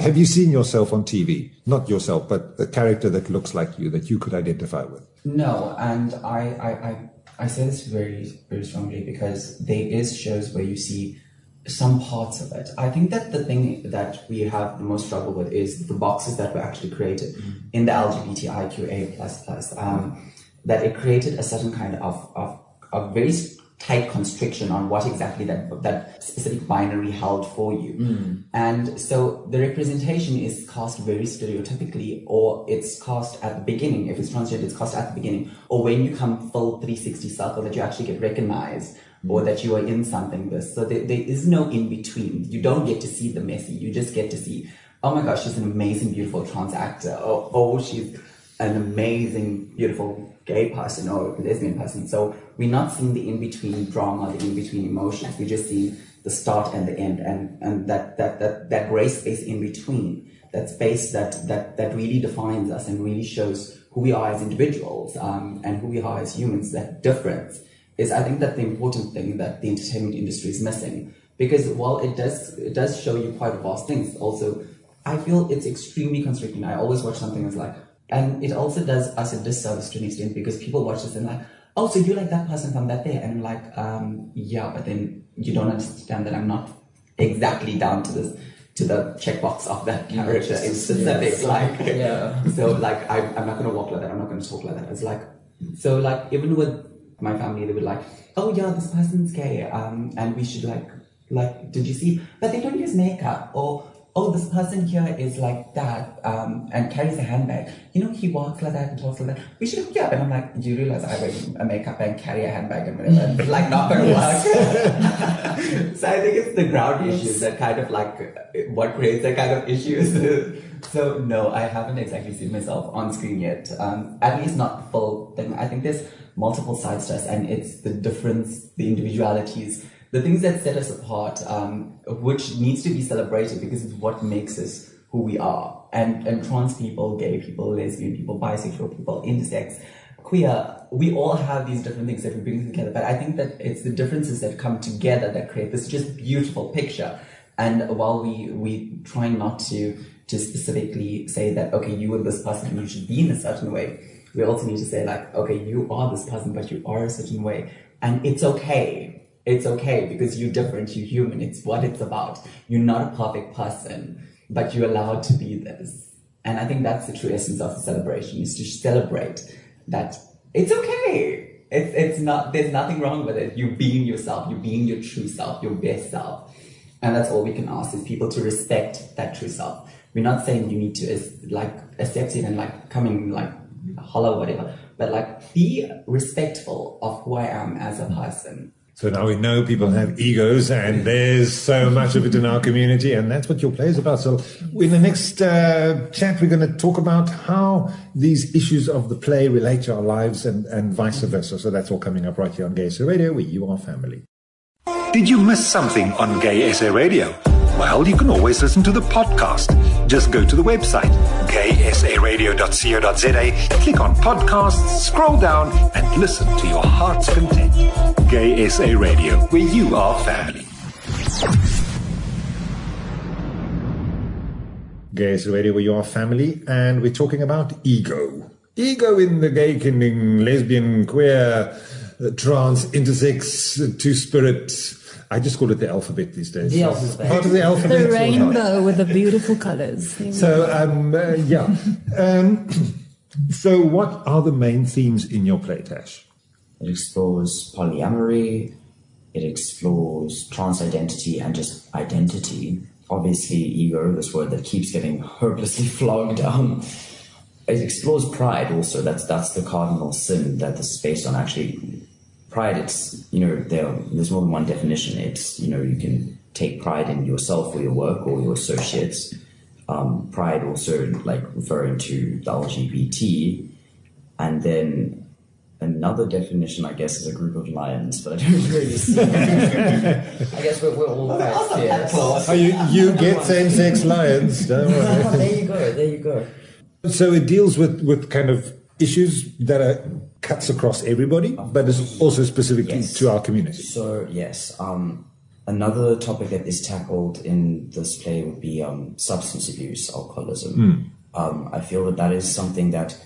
Have you seen yourself on T V? Not yourself, but the character that looks like you, that you could identify with? No, and I, I, I, I say this very, very strongly because there is shows where you see some parts of it. I think that the thing that we have the most struggle with is the boxes that were actually created mm. in the L G B T I Q A plus plus, um, that it created a certain kind of, of, of very tight constriction on what exactly that, that specific binary held for you. Mm. And so the representation is cast very stereotypically, or it's cast at the beginning. If it's transgender, it's cast at the beginning. Or when you come full three sixty circle, that you actually get recognized or that you are in something this. So there, there is no in-between. You don't get to see the messy. You just get to see, oh my gosh, she's an amazing, beautiful trans actor. Or, oh, she's an amazing, beautiful gay person or lesbian person. So we're not seeing the in-between drama, the in-between emotions. We're just seeing the start and the end and, and that, that, that, that gray space in between, that space that, that, that really defines us and really shows who we are as individuals um, and who we are as humans, that difference. Is I think that the important thing that the entertainment industry is missing, because while it does it does show you quite vast things, also I feel it's extremely constricting. I always watch something that's like, and it also does us a disservice to an extent because people watch this and like, oh, so you like that person from that there, and I'm like, um, yeah, but then you don't understand that I'm not exactly down to this. To the checkbox of that character in specific, yes. like yeah. So like I'm I'm not gonna walk like that. I'm not gonna talk like that. It's like so like even with my family, they would like, oh yeah, this person's gay, um, and we should like Like, did you see? But they don't use makeup. Or, oh, this person here is like that um, and carries a handbag. You know, he walks like that and talks like that. We should hook you up. And I'm like, do you realize I wear a makeup and carry a handbag and whatever? It's like not going to work. So I think it's the ground issues that kind of like, what creates that kind of issues. So no, I haven't exactly seen myself on screen yet. Um, at least not the full thing. I think there's multiple sides to us, and it's the difference, the individualities, the things that set us apart, um, which needs to be celebrated because it's what makes us who we are. And, and trans people, gay people, lesbian people, bisexual people, intersex, queer, we all have these different things that we bring together. But I think that it's the differences that come together that create this just beautiful picture. And while we, we try not to, to specifically say that, okay, you are this person, you should be in a certain way, we also need to say like, okay, you are this person, but you are a certain way. And it's okay. It's okay because you're different, you're human. It's what it's about. You're not a perfect person, but you're allowed to be this. And I think that's the true essence of the celebration, is to celebrate that it's okay. It's, it's not, there's nothing wrong with it. You're being yourself, you're being your true self, your best self. And that's all we can ask, is people to respect that true self. We're not saying you need to like accept it and like come in like holler, whatever, but like be respectful of who I am as a person. So now we know people have egos, and there's so much of it in our community, and that's what your play is about. So in the next uh, chat, we're going to talk about how these issues of the play relate to our lives and, and vice versa. So that's all coming up right here on Gay S A Radio, where you are family. Did you miss something on Gay S A Radio? Well, you can always listen to the podcast. Just go to the website, gay s a radio dot co dot z a, click on podcasts, scroll down, and listen to your heart's content. Gay S A Radio, where you are family. Gay S A Radio, where you are family, and we're talking about ego. Ego in the gay, kindling, lesbian, queer, trans, intersex, two-spirit. I just call it the alphabet these days. The alphabet. Part of the alphabet. The rainbow with the beautiful colors. So, um, uh, yeah. Um, so what are the main themes in your play, Tash? It explores polyamory. It explores trans identity and just identity. Obviously, ego, this word that keeps getting hopelessly flogged down. It explores pride also. That's, that's the cardinal sin that this is based on, actually. Pride, it's, you know, there, there's more than one definition. It's, you know, you can take pride in yourself or your work or your associates. Um, pride also, like, referring to the L G B T. And then another definition, I guess, is a group of lions, but I don't really see it. I guess we're, we're all well, right here. Oh, you, you get same-sex lions, don't worry. Oh, there you go, there you go. So it deals with, with kind of issues that are cuts across everybody, but it's also specific yes. to our community. So yes, um, another topic that is tackled in this play would be um, substance abuse, alcoholism. Mm. Um, I feel that that is something that,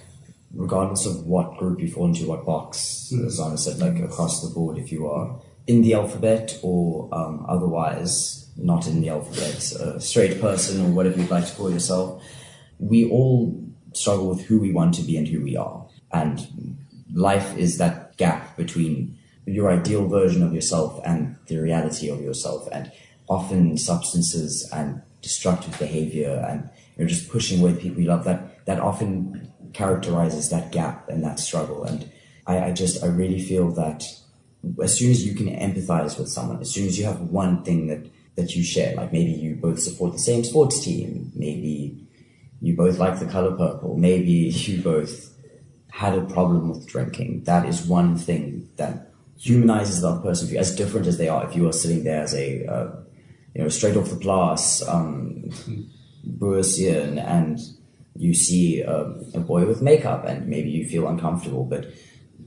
regardless of what group you fall into, what box, mm. as Zana said, like across the board, if you are in the alphabet or um, otherwise not in the alphabet, a straight person or whatever you'd like to call yourself, we all struggle with who we want to be and who we are. And life is that gap between your ideal version of yourself and the reality of yourself. And often substances and destructive behavior and you know, just pushing away people you love, that, that often characterizes that gap and that struggle. And I, I just, I really feel that as soon as you can empathize with someone, as soon as you have one thing that, that you share, like maybe you both support the same sports team, maybe you both like the color purple, maybe you both had a problem with drinking. That is one thing that humanizes that person for you, as different as they are. If you are sitting there as a, uh, you know, straight off the glass, um, Boursian, and you see uh, a boy with makeup and maybe you feel uncomfortable, but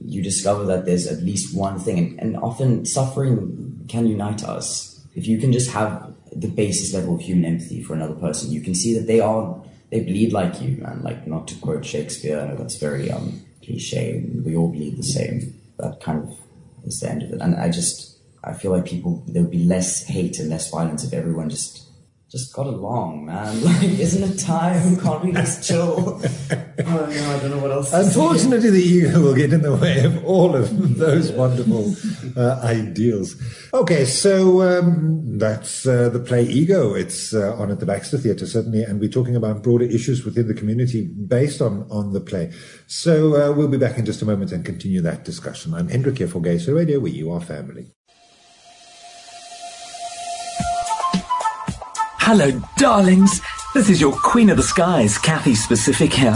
you discover that there's at least one thing. And, and often suffering can unite us. If you can just have the basis level of human empathy for another person, you can see that they are They bleed like you, man. Like, not to quote Shakespeare, I know that's very um, cliche. We all bleed the same. That kind of is the end of it. And I just, I feel like people, there would be less hate and less violence if everyone just just got along, man. Like, isn't it time? Can't we just chill? Oh, no, I don't know what else to Unfortunately, say. The ego will get in the way of all of those wonderful uh, ideals. Okay, so um, that's uh, the play Ego. It's uh, on at the Baxter Theatre, certainly, and we're talking about broader issues within the community based on, on the play. So uh, we'll be back in just a moment and continue that discussion. I'm Hendrik here for Gay S A Radio, where you are family. Hello, darlings. This is your Queen of the Skies, Kathy Specific here.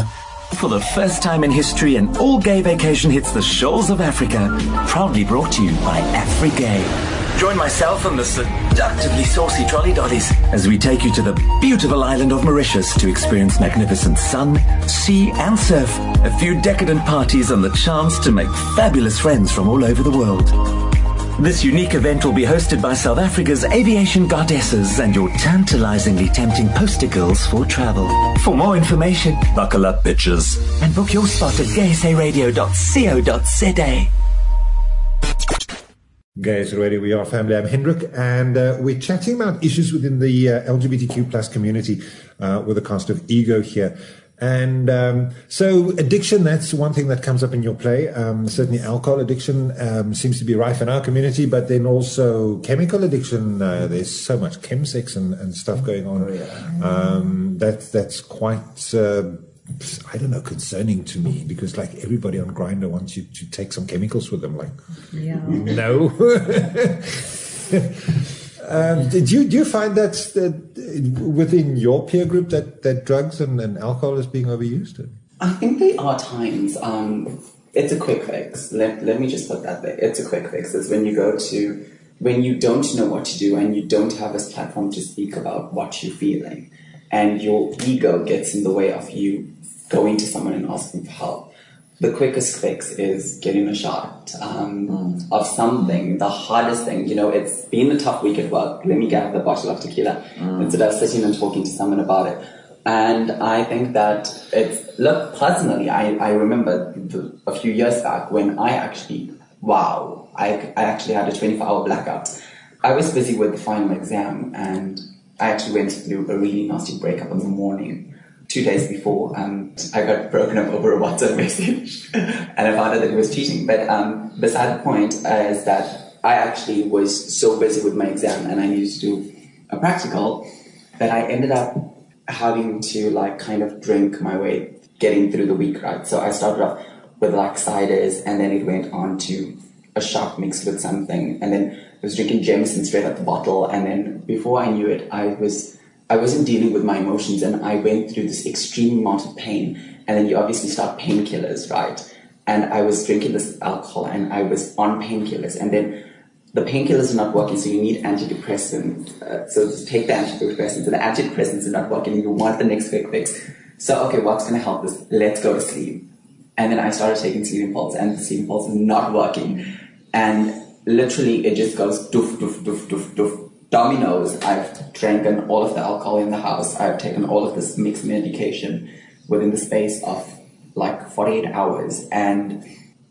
For the first time in history, an all-gay vacation hits the shores of Africa. Proudly brought to you by Afrigay. Join myself and the seductively saucy trolley dollies as we take you to the beautiful island of Mauritius to experience magnificent sun, sea and surf, a few decadent parties and the chance to make fabulous friends from all over the world. This unique event will be hosted by South Africa's aviation goddesses and your tantalizingly tempting poster girls for travel. For more information, buckle up, bitches, and book your spot at gay s a radio dot co dot z a. Gay S A Radio, we are family. I'm Hendrik, and uh, we're chatting about issues within the uh, L G B T Q plus community uh, with a cast of Ego here. And um, so addiction, that's one thing that comes up in your play. Um, certainly alcohol addiction um, seems to be rife in our community, but then also chemical addiction. Uh, there's so much chemsex and, and stuff going on. Oh, yeah. um, that, that's quite, uh, I don't know, concerning to me, because like everybody on Grindr wants you to take some chemicals with them. Like, yeah. No. Um, did you, do you find that, that within your peer group that, that drugs and, and alcohol is being overused? I think there are times. Um, it's a quick fix. Let, let me just put that there. It's a quick fix. It's when you go to, when you don't know what to do and you don't have this platform to speak about what you're feeling and your ego gets in the way of you going to someone and asking for help. The quickest fix is getting a shot um, mm. of something. The hardest thing, you know, it's been a tough week at work. Let me get the bottle of tequila mm. instead of sitting and talking to someone about it. And I think that it's, look, personally, I, I remember the, a few years back when I actually, wow, I, I actually had a twenty-four hour blackout. I was busy with the final exam and I actually went through a really nasty breakup in the morning. Two days before, um, I got broken up over a WhatsApp message and I found out that he was cheating. But um, beside the point is that I actually was so busy with my exam and I needed to do a practical that I ended up having to like kind of drink my way getting through the week, right? So I started off with like ciders and then it went on to a shot mixed with something. And then I was drinking Jameson straight out the bottle. And then before I knew it, I was... I wasn't dealing with my emotions and I went through this extreme amount of pain. And then you obviously start painkillers, right? And I was drinking this alcohol and I was on painkillers. And then the painkillers are not working, so you need antidepressants. Uh, so take the antidepressants and the antidepressants are not working and you want the next quick fix. So, okay, what's going to help this? Let's go to sleep. And then I started taking sleeping pills and the sleeping pills are not working. And literally it just goes doof, doof, doof, doof, doof. Dominoes. I've drank all of the alcohol in the house. I've taken all of this mixed medication within the space of like forty-eight hours. And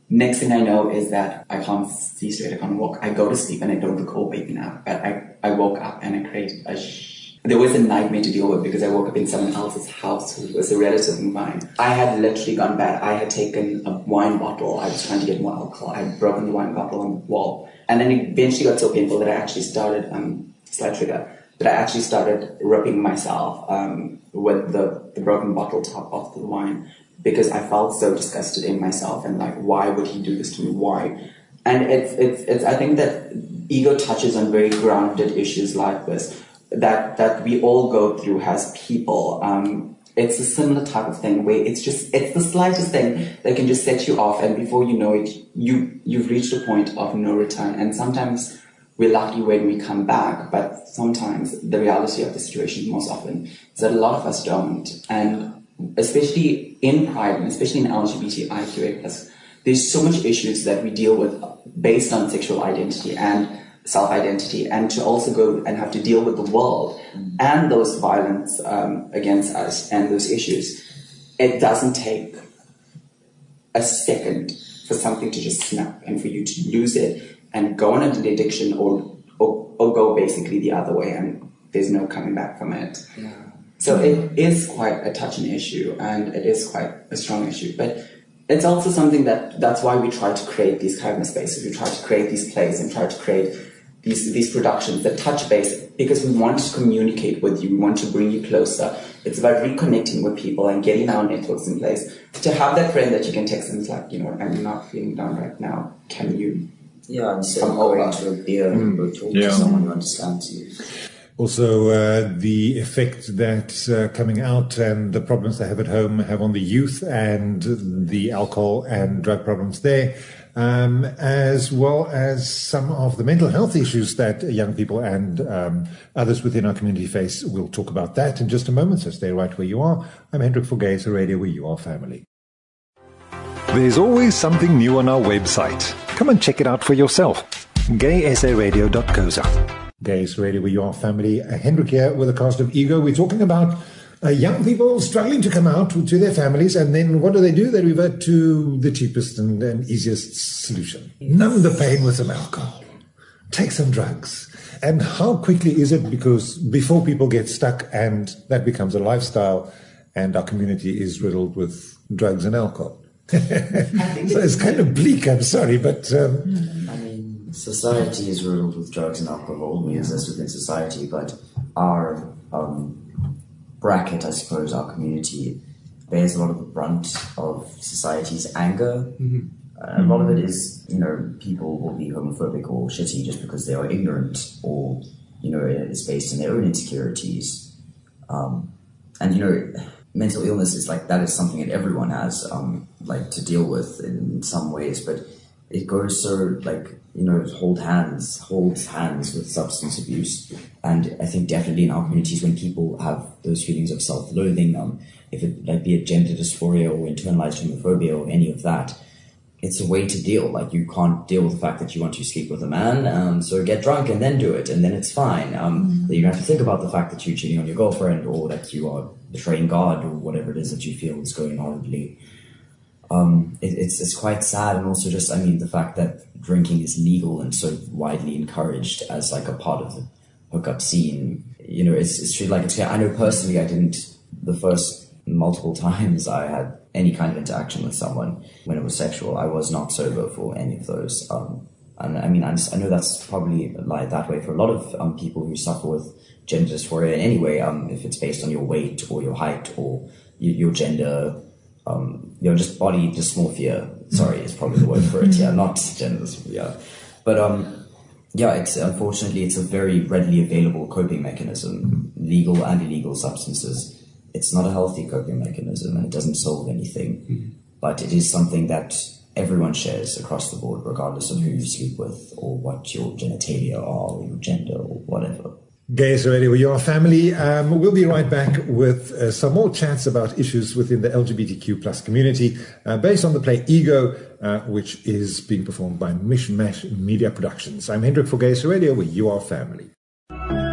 next thing I know is that I can't see straight. I can't walk. I go to sleep and I don't recall waking up. But I, I woke up and I created a sh- There was a nightmare to deal with because I woke up in someone else's house who was a relative of mine. I had literally gone bad. I had taken a wine bottle. I was trying to get more alcohol. I had broken the wine bottle on the wall. And then it eventually got so painful that I actually started, um, slight trigger, that I actually started ripping myself um, with the, the broken bottle top off the wine because I felt so disgusted in myself and like, why would he do this to me? Why? And it's, it's, it's, I think that ego touches on very grounded issues like this that, that we all go through as people. Um, it's a similar type of thing where it's just, it's the slightest thing that can just set you off. And before you know it, you, you've reached a point of no return. And sometimes we're lucky when we come back, but sometimes the reality of the situation most often is that a lot of us don't. And especially in Pride and especially in L G B T I Q A plus, there's so much issues that we deal with based on sexual identity and self-identity, and to also go and have to deal with the world and those violence um, against us and those issues. It doesn't take a second for something to just snap and for you to lose it and go on into the addiction or, or, or go basically the other way and there's no coming back from it. Yeah. So it is quite a touching issue, and it is quite a strong issue. But it's also something that, that's why we try to create these kind of spaces. We try to create these plays and try to create these, these productions that touch base, because we want to communicate with you. We want to bring you closer. It's about reconnecting with people and getting our networks in place to have that friend that you can text and it's like, you know, I'm not feeling down right now. Can you? Yeah, and so come over to a beer mm. or talk yeah. to someone who understands you. Also, uh, the effect that uh, coming out and the problems they have at home have on the youth and the alcohol and drug problems there, um, as well as some of the mental health issues that young people and um, others within our community face. We'll talk about that in just a moment, so stay right where you are. I'm Hendrik for Gay S A Radio, where you are family. There's always something new on our website. Come and check it out for yourself. gay s a radio dot co dot za. Gay S A Radio, where you are family. Uh, Hendrik here with a cast of Ego. We're talking about uh, young people struggling to come out to their families, and then what do they do? They revert to the cheapest and, and easiest solution. Numb the pain with some alcohol. Take some drugs. And how quickly is it? Because before people get stuck and that becomes a lifestyle, and our community is riddled with drugs and alcohol. So it's kind of bleak, I'm sorry, but... Um, I mean, society is riddled with drugs and alcohol. We yeah. exist within society, but our um, bracket, I suppose, our community, bears a lot of the brunt of society's anger. Mm-hmm. Uh, a lot of it is, you know, people will be homophobic or shitty just because they are ignorant, or, you know, it's based on their own insecurities. Um, and, you know, mental illness is like, that is something that everyone has, um, like, to deal with in some ways, but it goes so, like, you know, hold hands, holds hands with substance abuse. And I think definitely in our communities, when people have those feelings of self-loathing, um, if it like, be it gender dysphoria or internalized homophobia or any of that, it's a way to deal. Like, you can't deal with the fact that you want to sleep with a man, um, so get drunk and then do it, and then it's fine. Um, mm-hmm. You don't have to think about the fact that you're cheating on your girlfriend, or that you are betraying God, or whatever it is that you feel is going horribly. Um, it, it's it's quite sad, and also just, I mean, the fact that drinking is legal and so widely encouraged as like a part of the hookup scene. You know, it's it's treated like it's. I know personally, I didn't the first multiple times I had any kind of interaction with someone when it was sexual. I was not sober for any of those. Um, and I mean, I'm, I know that's probably like that way for a lot of um, people who suffer with gender dysphoria in any way. Um, if it's based on your weight or your height or your, your gender. Um, you know, just body dysmorphia, sorry, is probably the word for it, yeah, not gender dysphoria. Yeah. But, um, yeah, it's unfortunately, it's a very readily available coping mechanism, legal and illegal substances. It's not a healthy coping mechanism, and it doesn't solve anything, mm-hmm. but it is something that everyone shares across the board, regardless of who you sleep with, or what your genitalia are, or your gender, or whatever. Gay S A Radio, your family. Um, we'll be right back with uh, some more chats about issues within the L G B T Q plus community, uh, based on the play Ego, uh, which is being performed by Mishmash Media Productions. I'm Hendrik for Gay S A Radio, where you are family.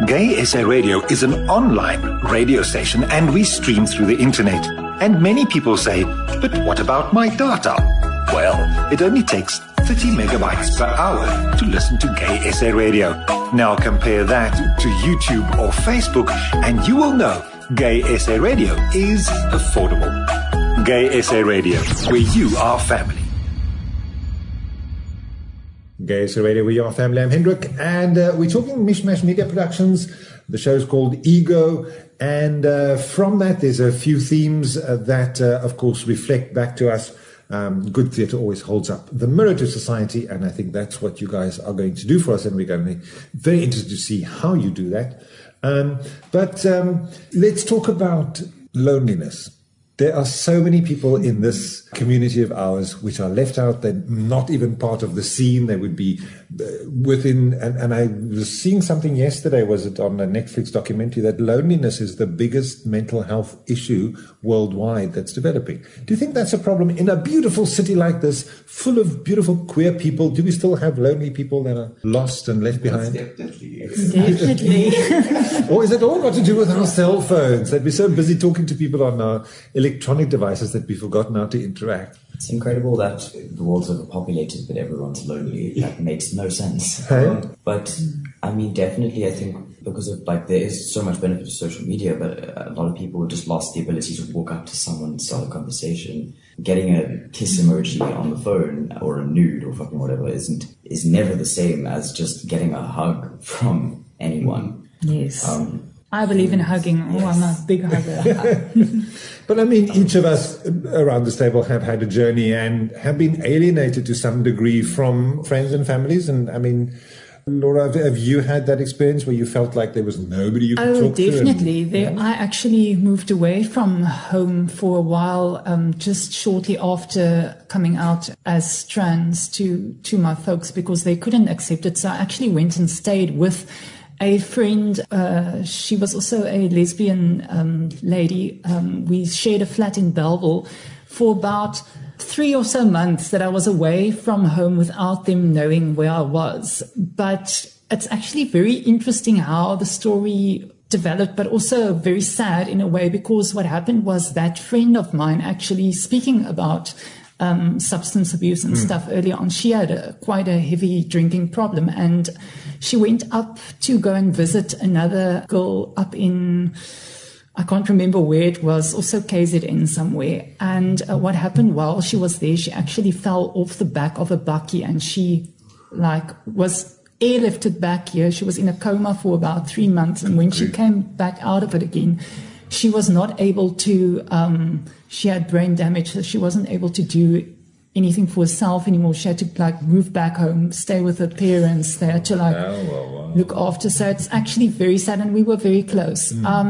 Gay S A Radio is an online radio station, and we stream through the internet. And many people say, but what about my data? Well, it only takes thirty megabytes per hour to listen to Gay S A Radio. Now compare that to YouTube or Facebook, and you will know Gay S A Radio is affordable. Gay S A Radio, where you are family. Gay S A Radio, where you are family. I'm Hendrik, and uh, we're talking Mishmash Media Productions. The show is called Ego, and uh, from that there's a few themes uh, that, uh, of course, reflect back to us. Um, good theatre always holds up the mirror to society, and I think that's what you guys are going to do for us, and we're going to be very interested to see how you do that. Um, but um, let's talk about loneliness. There are so many people in this community of ours which are left out. They're not even part of the scene. They would be within, and, and I was seeing something yesterday, was it on a Netflix documentary, that loneliness is the biggest mental health issue worldwide that's developing. Do you think that's a problem in a beautiful city like this, full of beautiful queer people? Do we still have lonely people that are lost and left behind? Definitely. Definitely. Or is it all got to do with our cell phones, that we're so busy talking to people on our electronic devices that we forgot now to interact? It's incredible that the world's overpopulated, but everyone's lonely. Yeah. That makes no sense. Hey? Um, but I mean, definitely, I think because of like there is so much benefit to social media, but a lot of people just lost the ability to walk up to someone and start a conversation. Getting a kiss emoji on the phone or a nude or fucking whatever isn't is never the same as just getting a hug from anyone. Yes. Um, I believe in hugging. Yes. Oh, I'm a big hugger. But I mean, each of us around this table have had a journey and have been alienated to some degree from friends and families. And I mean, Laura, have you had that experience where you felt like there was nobody you could oh, talk definitely. to? Oh, definitely. There, yeah. I actually moved away from home for a while, um, just shortly after coming out as trans to, to my folks because they couldn't accept it. So I actually went and stayed with a friend. Uh, she was also a lesbian um, lady. Um, we shared a flat in Belleville for about three or so months that I was away from home without them knowing where I was. But it's actually very interesting how the story developed, but also very sad in a way, because what happened was that friend of mine actually speaking about Um, substance abuse and mm. stuff earlier on. She had a, quite a heavy drinking problem, and she went up to go and visit another girl up in, I can't remember where it was, also K Z N somewhere. And uh, what happened while she was there, she actually fell off the back of a bakkie, and she like was airlifted back here. She was in a coma for about three months, and when she came back out of it again, she was not able to, um, she had brain damage, so she wasn't able to do anything for herself anymore. She had to like move back home, stay with her parents. They had to like oh, wow, wow. look after. So it's actually very sad, and we were very close. Mm. Um,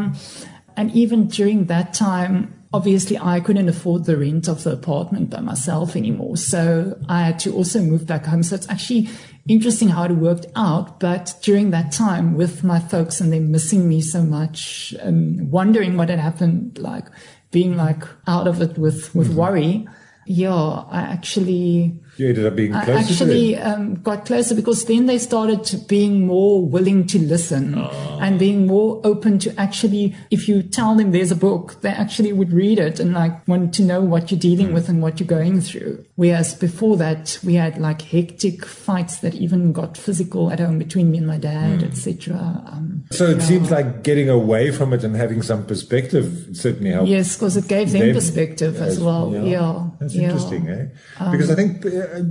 and even during that time, obviously I couldn't afford the rent of the apartment by myself anymore. So I had to also move back home. So it's actually interesting how it worked out. But during that time with my folks and them missing me so much and wondering what had happened, like being like out of it with, with mm-hmm. worry. Yeah, I actually, you ended up being closer I actually um, got closer, because then they started being more willing to listen oh. and being more open to actually, if you tell them there's a book, they actually would read it and like want to know what you're dealing mm. with and what you're going through. Whereas before that, we had like hectic fights that even got physical at home between me and my dad, mm. et cetera. Um, so it yeah. seems like getting away from it and having some perspective certainly helped. Yes, because it gave them, them perspective as, as well. Yeah. yeah. That's yeah. interesting, eh? Because um, I think,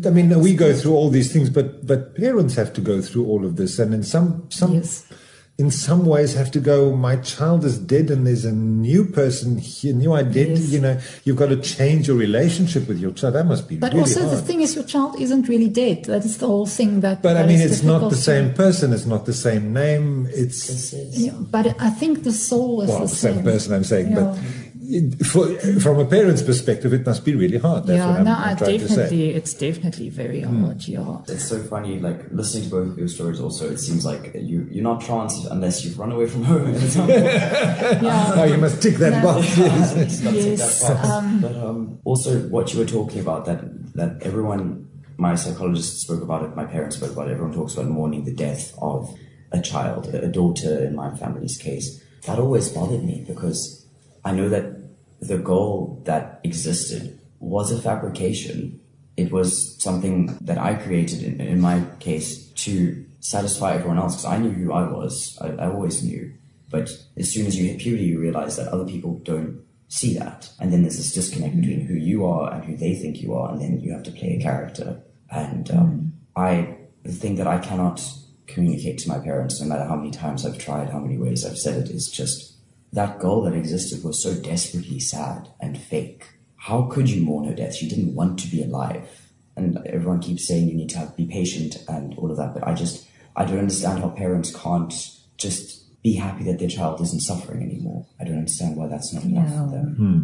I mean, we go through all these things, but but parents have to go through all of this, and in some some yes. in some ways have to go, my child is dead and there's a new person here, new identity, yes. you know, you've got to change your relationship with your child. That must be but really also hard. The thing is, your child isn't really dead. That is the whole thing. That but that I mean, it's not the same person, it's not the same name, it's yeah, but I think the soul is well, the same. same person I'm saying yeah. but It, for, from a parent's perspective, it must be really hard. That's yeah, what I'm, no, I'm trying to say. It's definitely very hard, mm. yeah. It's so funny, like, listening to both of your stories also, it seems like you, you're not trans unless you've run away from home. yeah. No, you must tick that no. box. Yes. yes. That box. Um, but um, also, what you were talking about, that, that everyone, my psychologist spoke about it, my parents spoke about it, everyone talks about mourning the death of a child, a daughter in my family's case. That always bothered me, because I know that the goal that existed was a fabrication. It was something that I created, in, in my case, to satisfy everyone else, because I knew who I was. I, I always knew. But as soon as you hit puberty, you realize that other people don't see that. And then there's this disconnect between who you are and who they think you are, and then you have to play a character. And um, I, the thing that I cannot communicate to my parents, no matter how many times I've tried, how many ways I've said it, is just that goal that existed was so desperately sad and fake. How could you mourn her death? She didn't want to be alive. And everyone keeps saying you need to have, be patient and all of that, but I just, I don't understand how parents can't just be happy that their child isn't suffering anymore. I don't understand why that's not enough no. for them hmm.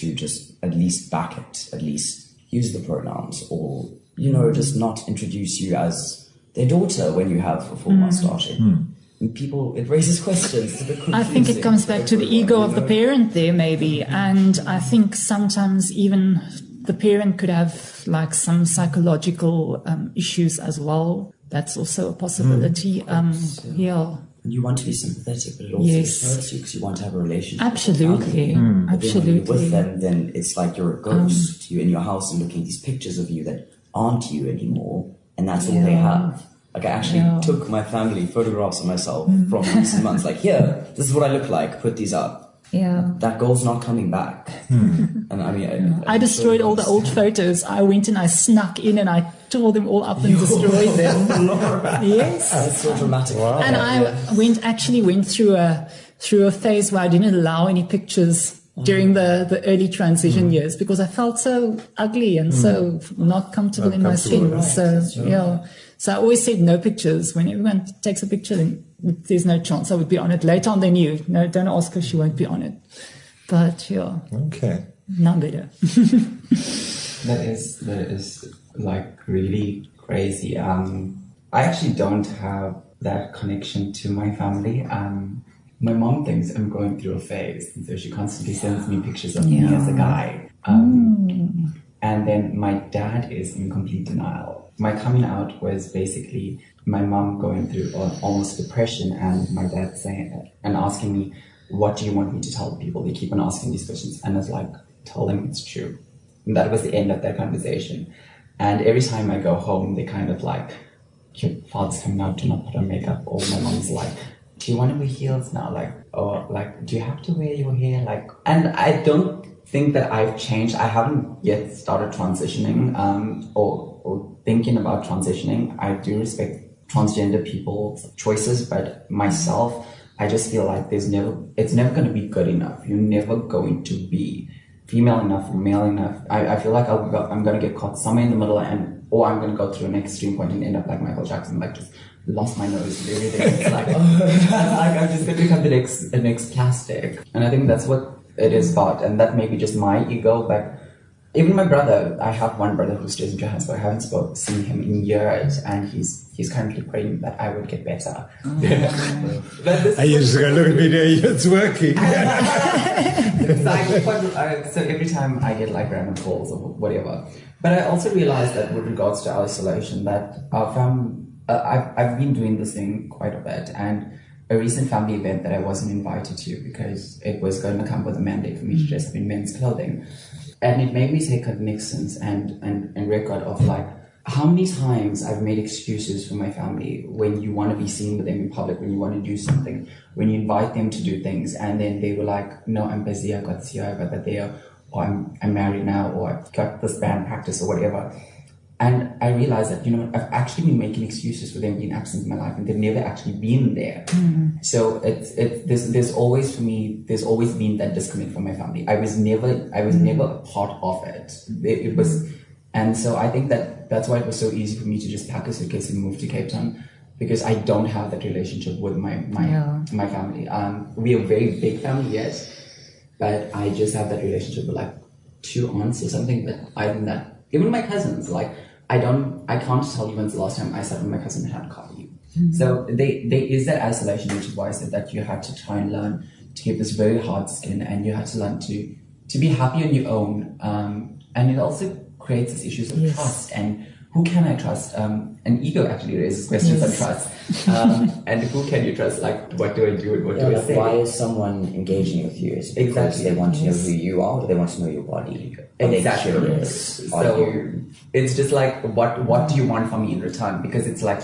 to just at least back it, at least use the pronouns, or, you know, just not introduce you as their daughter when you have a full mm. mustache. Mm. People, it raises questions. I think it comes back to the ego of the parent there, maybe. And I think sometimes even the parent could have like some psychological um, issues as well. That's also a possibility. Mm. Um, yeah. you want to be sympathetic, but it also yes. hurts you because you want to have a relationship. Absolutely. With mm. Absolutely. When you're with them, then it's like you're a ghost. Um, you're in your house and looking at these pictures of you that aren't you anymore, and that's yeah. all they have. Like, I actually yeah. took my family photographs of myself mm. from months and months. Like, here, this is what I look like. Put these up. Yeah. That goal's not coming back. Mm. And I mean, yeah. I, I, I destroyed all the old photos. I went and I snuck in and I tore them all up and Yo, destroyed them. Laura. Yes. That's so dramatic. Wow. And I yeah. went actually went through a through a phase where I didn't allow any pictures during the, the early transition mm. years, because I felt so ugly and mm. so not comfortable not in comfortable, my skin. Right. So, yeah. So I always said no pictures. When everyone takes a picture, then there's no chance I would be on it. Later on, they knew, no, don't ask her, she won't be on it. But yeah. Okay. Now better. That is, that is like really crazy. Um, I actually don't have that connection to my family. Um, My mom thinks I'm going through a phase, and so she constantly sends me pictures of yeah. me as a guy. Um, mm. And then my dad is in complete denial. My coming out was basically my mom going through almost depression, and my dad saying and asking me, "What do you want me to tell people?" They keep on asking these questions, and I was like, "Tell them it's true." And that was the end of that conversation. And every time I go home, they kind of like, "Your father's coming out. Do not put on makeup." Or my mom's like, "Do you want to wear heels now? Like, or like, do you have to wear your hair?" Like, and I don't think that I've changed. I haven't yet started transitioning, um, or, or thinking about transitioning. I do respect transgender people's choices, but myself, I just feel like there's never, it's never going to be good enough. You're never going to be female enough, or male enough. I, I feel like I'll go, I'm going to get caught somewhere in the middle, and, or I'm going to go through an extreme point and end up like Michael Jackson, like just lost my nose and everything. It's like, oh, like I'm just going to become the next, the next plastic. And I think that's what it is about. And that may be just my ego, but even my brother, I have one brother who stays in Johannesburg. I haven't spoke, seen him in years, and he's he's currently praying that I would get better. Oh, yeah. But this I used to go look at me there, it's working. Exactly. So every time I get like random calls or whatever. But I also realized that with regards to our isolation, that our family, Uh, I've, I've been doing this thing quite a bit, and a recent family event that I wasn't invited to because it was going to come with a mandate for me to dress up in men's clothing. And it made me take cognizance and, and, and record of like how many times I've made excuses for my family when you want to be seen with them in public, when you want to do something, when you invite them to do things, and then they were like, "No, I'm busy, I got this here, I got that there, or I'm, I'm married now, or I've got this band practice," or whatever. And I realized that, you know, I've actually been making excuses for them being absent in my life, and they've never actually been there. Mm. So it's, it's, there's, there's always, for me, there's always been that disconnect from my family. I was never, I was mm. never a part of it. it. It was, and so I think that that's why it was so easy for me to just pack a suitcase and move to Cape Town, because I don't have that relationship with my, my, yeah. my family. Um, we are a very big family, yes, but I just have that relationship with like two aunts or something, but I think that, even my cousins, like, I don't, I can't tell you when's the last time I sat with my cousin and had coffee. Mm-hmm. So they, there is that isolation, which is why I said that you had to try and learn to keep this very hard skin, and you had to learn to, to be happy on your own. Um, and it also creates these issues of yes. trust, and who can I trust? Um, and ego actually raises questions yes. on trust. Um, and who can you trust? Like, what do I do and what yeah, do I say? Why is someone engaging with you? Is it because they want yes. to know who you are, or they want to know your body? Exactly. Yes. So you... it's just like, what what do you want from me in return? Because it's like,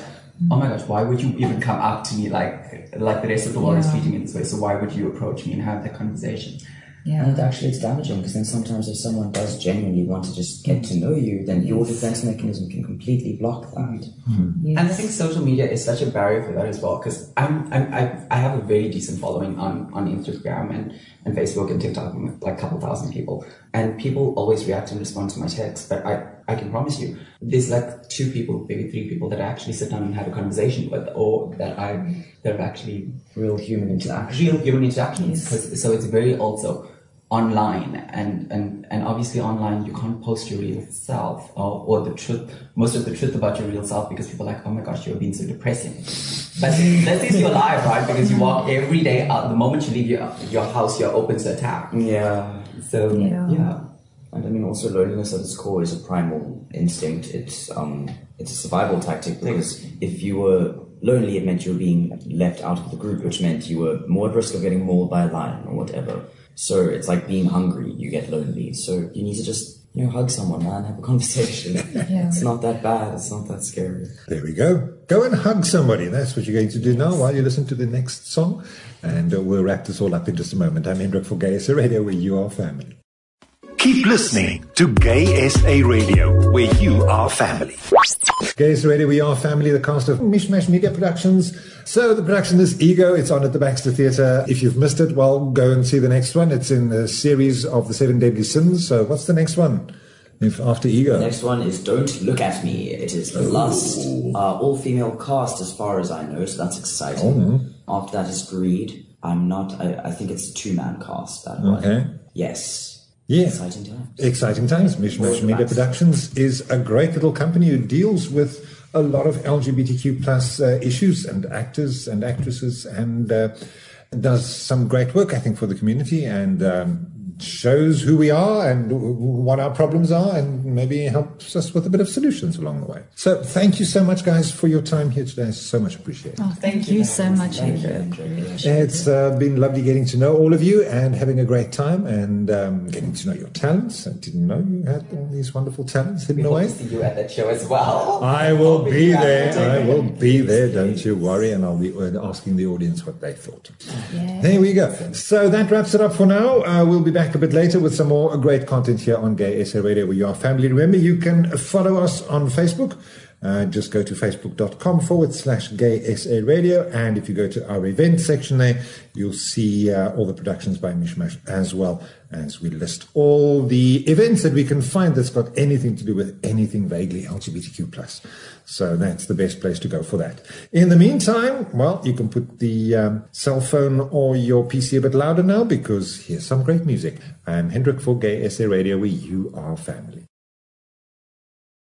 oh my gosh, why would you even come up to me like like the rest of the world yeah. is treating me this way? So why would you approach me and have that conversation? Yeah. And actually it's damaging, because then sometimes if someone does genuinely want to just get to know you, then your defense mechanism can completely block that. Mm. Yes. And I think social media is such a barrier for that as well, because I'm, I'm, I, I have a very decent following on, on Instagram and, and Facebook and TikTok, like a couple thousand people. And people always react and respond to my texts, but I, I can promise you, there's like two people, maybe three people that I actually sit down and have a conversation with, or that I, that are actually real human interaction. Real human interactions. Yes. So it's very also online, and, and, and obviously online you can't post your real self, or, or the truth, most of the truth about your real self, because people are like, oh my gosh, you're being so depressing. But this is your life, right? Because you walk every day out. The moment you leave your, your house, you're open to attack. Yeah. So, yeah. yeah. And I mean, also loneliness at its core is a primal instinct. It's um, it's a survival tactic, because if you were lonely, it meant you were being left out of the group, which meant you were more at risk of getting mauled by a lion or whatever. So it's like being hungry, you get lonely. So you need to just, you know, hug someone, man, have a conversation. Yeah. It's not that bad, it's not that scary. There we go. Go and hug somebody. That's what you're going to do now while you listen to the next song. And uh, we'll wrap this all up in just a moment. I'm Hendrik for Gay S A Radio, where you are family. Keep listening to Gay S A Radio, where you are family. Gay S A Radio, we are family, the cast of Mishmash Media Productions. So the production is Ego. It's on at the Baxter Theatre. If you've missed it, well, go and see the next one. It's in the series of the Seven Deadly Sins. So what's the next one? If after Ego. The next one is Don't Look At Me. It is Lust. Uh, all-female cast, as far as I know, so that's exciting. Oh. After that is Greed. I'm not... I, I think it's a two-man cast, that one. Okay. Yes. Yeah. Exciting times. Exciting times. Mishmash Media Productions is a great little company who deals with a lot of L G B T Q plus uh, issues and actors and actresses, and uh, does some great work, I think, for the community, and um, shows who we are and what our problems are, and maybe helps us with a bit of solutions along the way. So thank you so much, guys, for your time here today. So much appreciated. Oh, thank, thank you, you so much. Thank you. It's uh, been lovely getting to know all of you and having a great time, and um, getting to know your talents. I didn't know you had all these wonderful talents hidden away. We hope to see you at that show as well. I will be there. I will be there. Don't you worry. And I'll be asking the audience what they thought. Yeah. There we go. So that wraps it up for now. Uh, we'll be back a bit later with some more great content here on Gay S A Radio, where you are family. Remember, you can follow us on Facebook. Uh, just go to facebook.com forward slash Gay S A Radio. And if you go to our event section there, you'll see uh, all the productions by Mishmash, as well as we list all the events that we can find that's got anything to do with anything vaguely L G B T Q plus. So that's the best place to go for that. In the meantime, well, you can put the um, cell phone or your P C a bit louder now, because here's some great music. I'm Hendrik for Gay S A Radio, where you are family.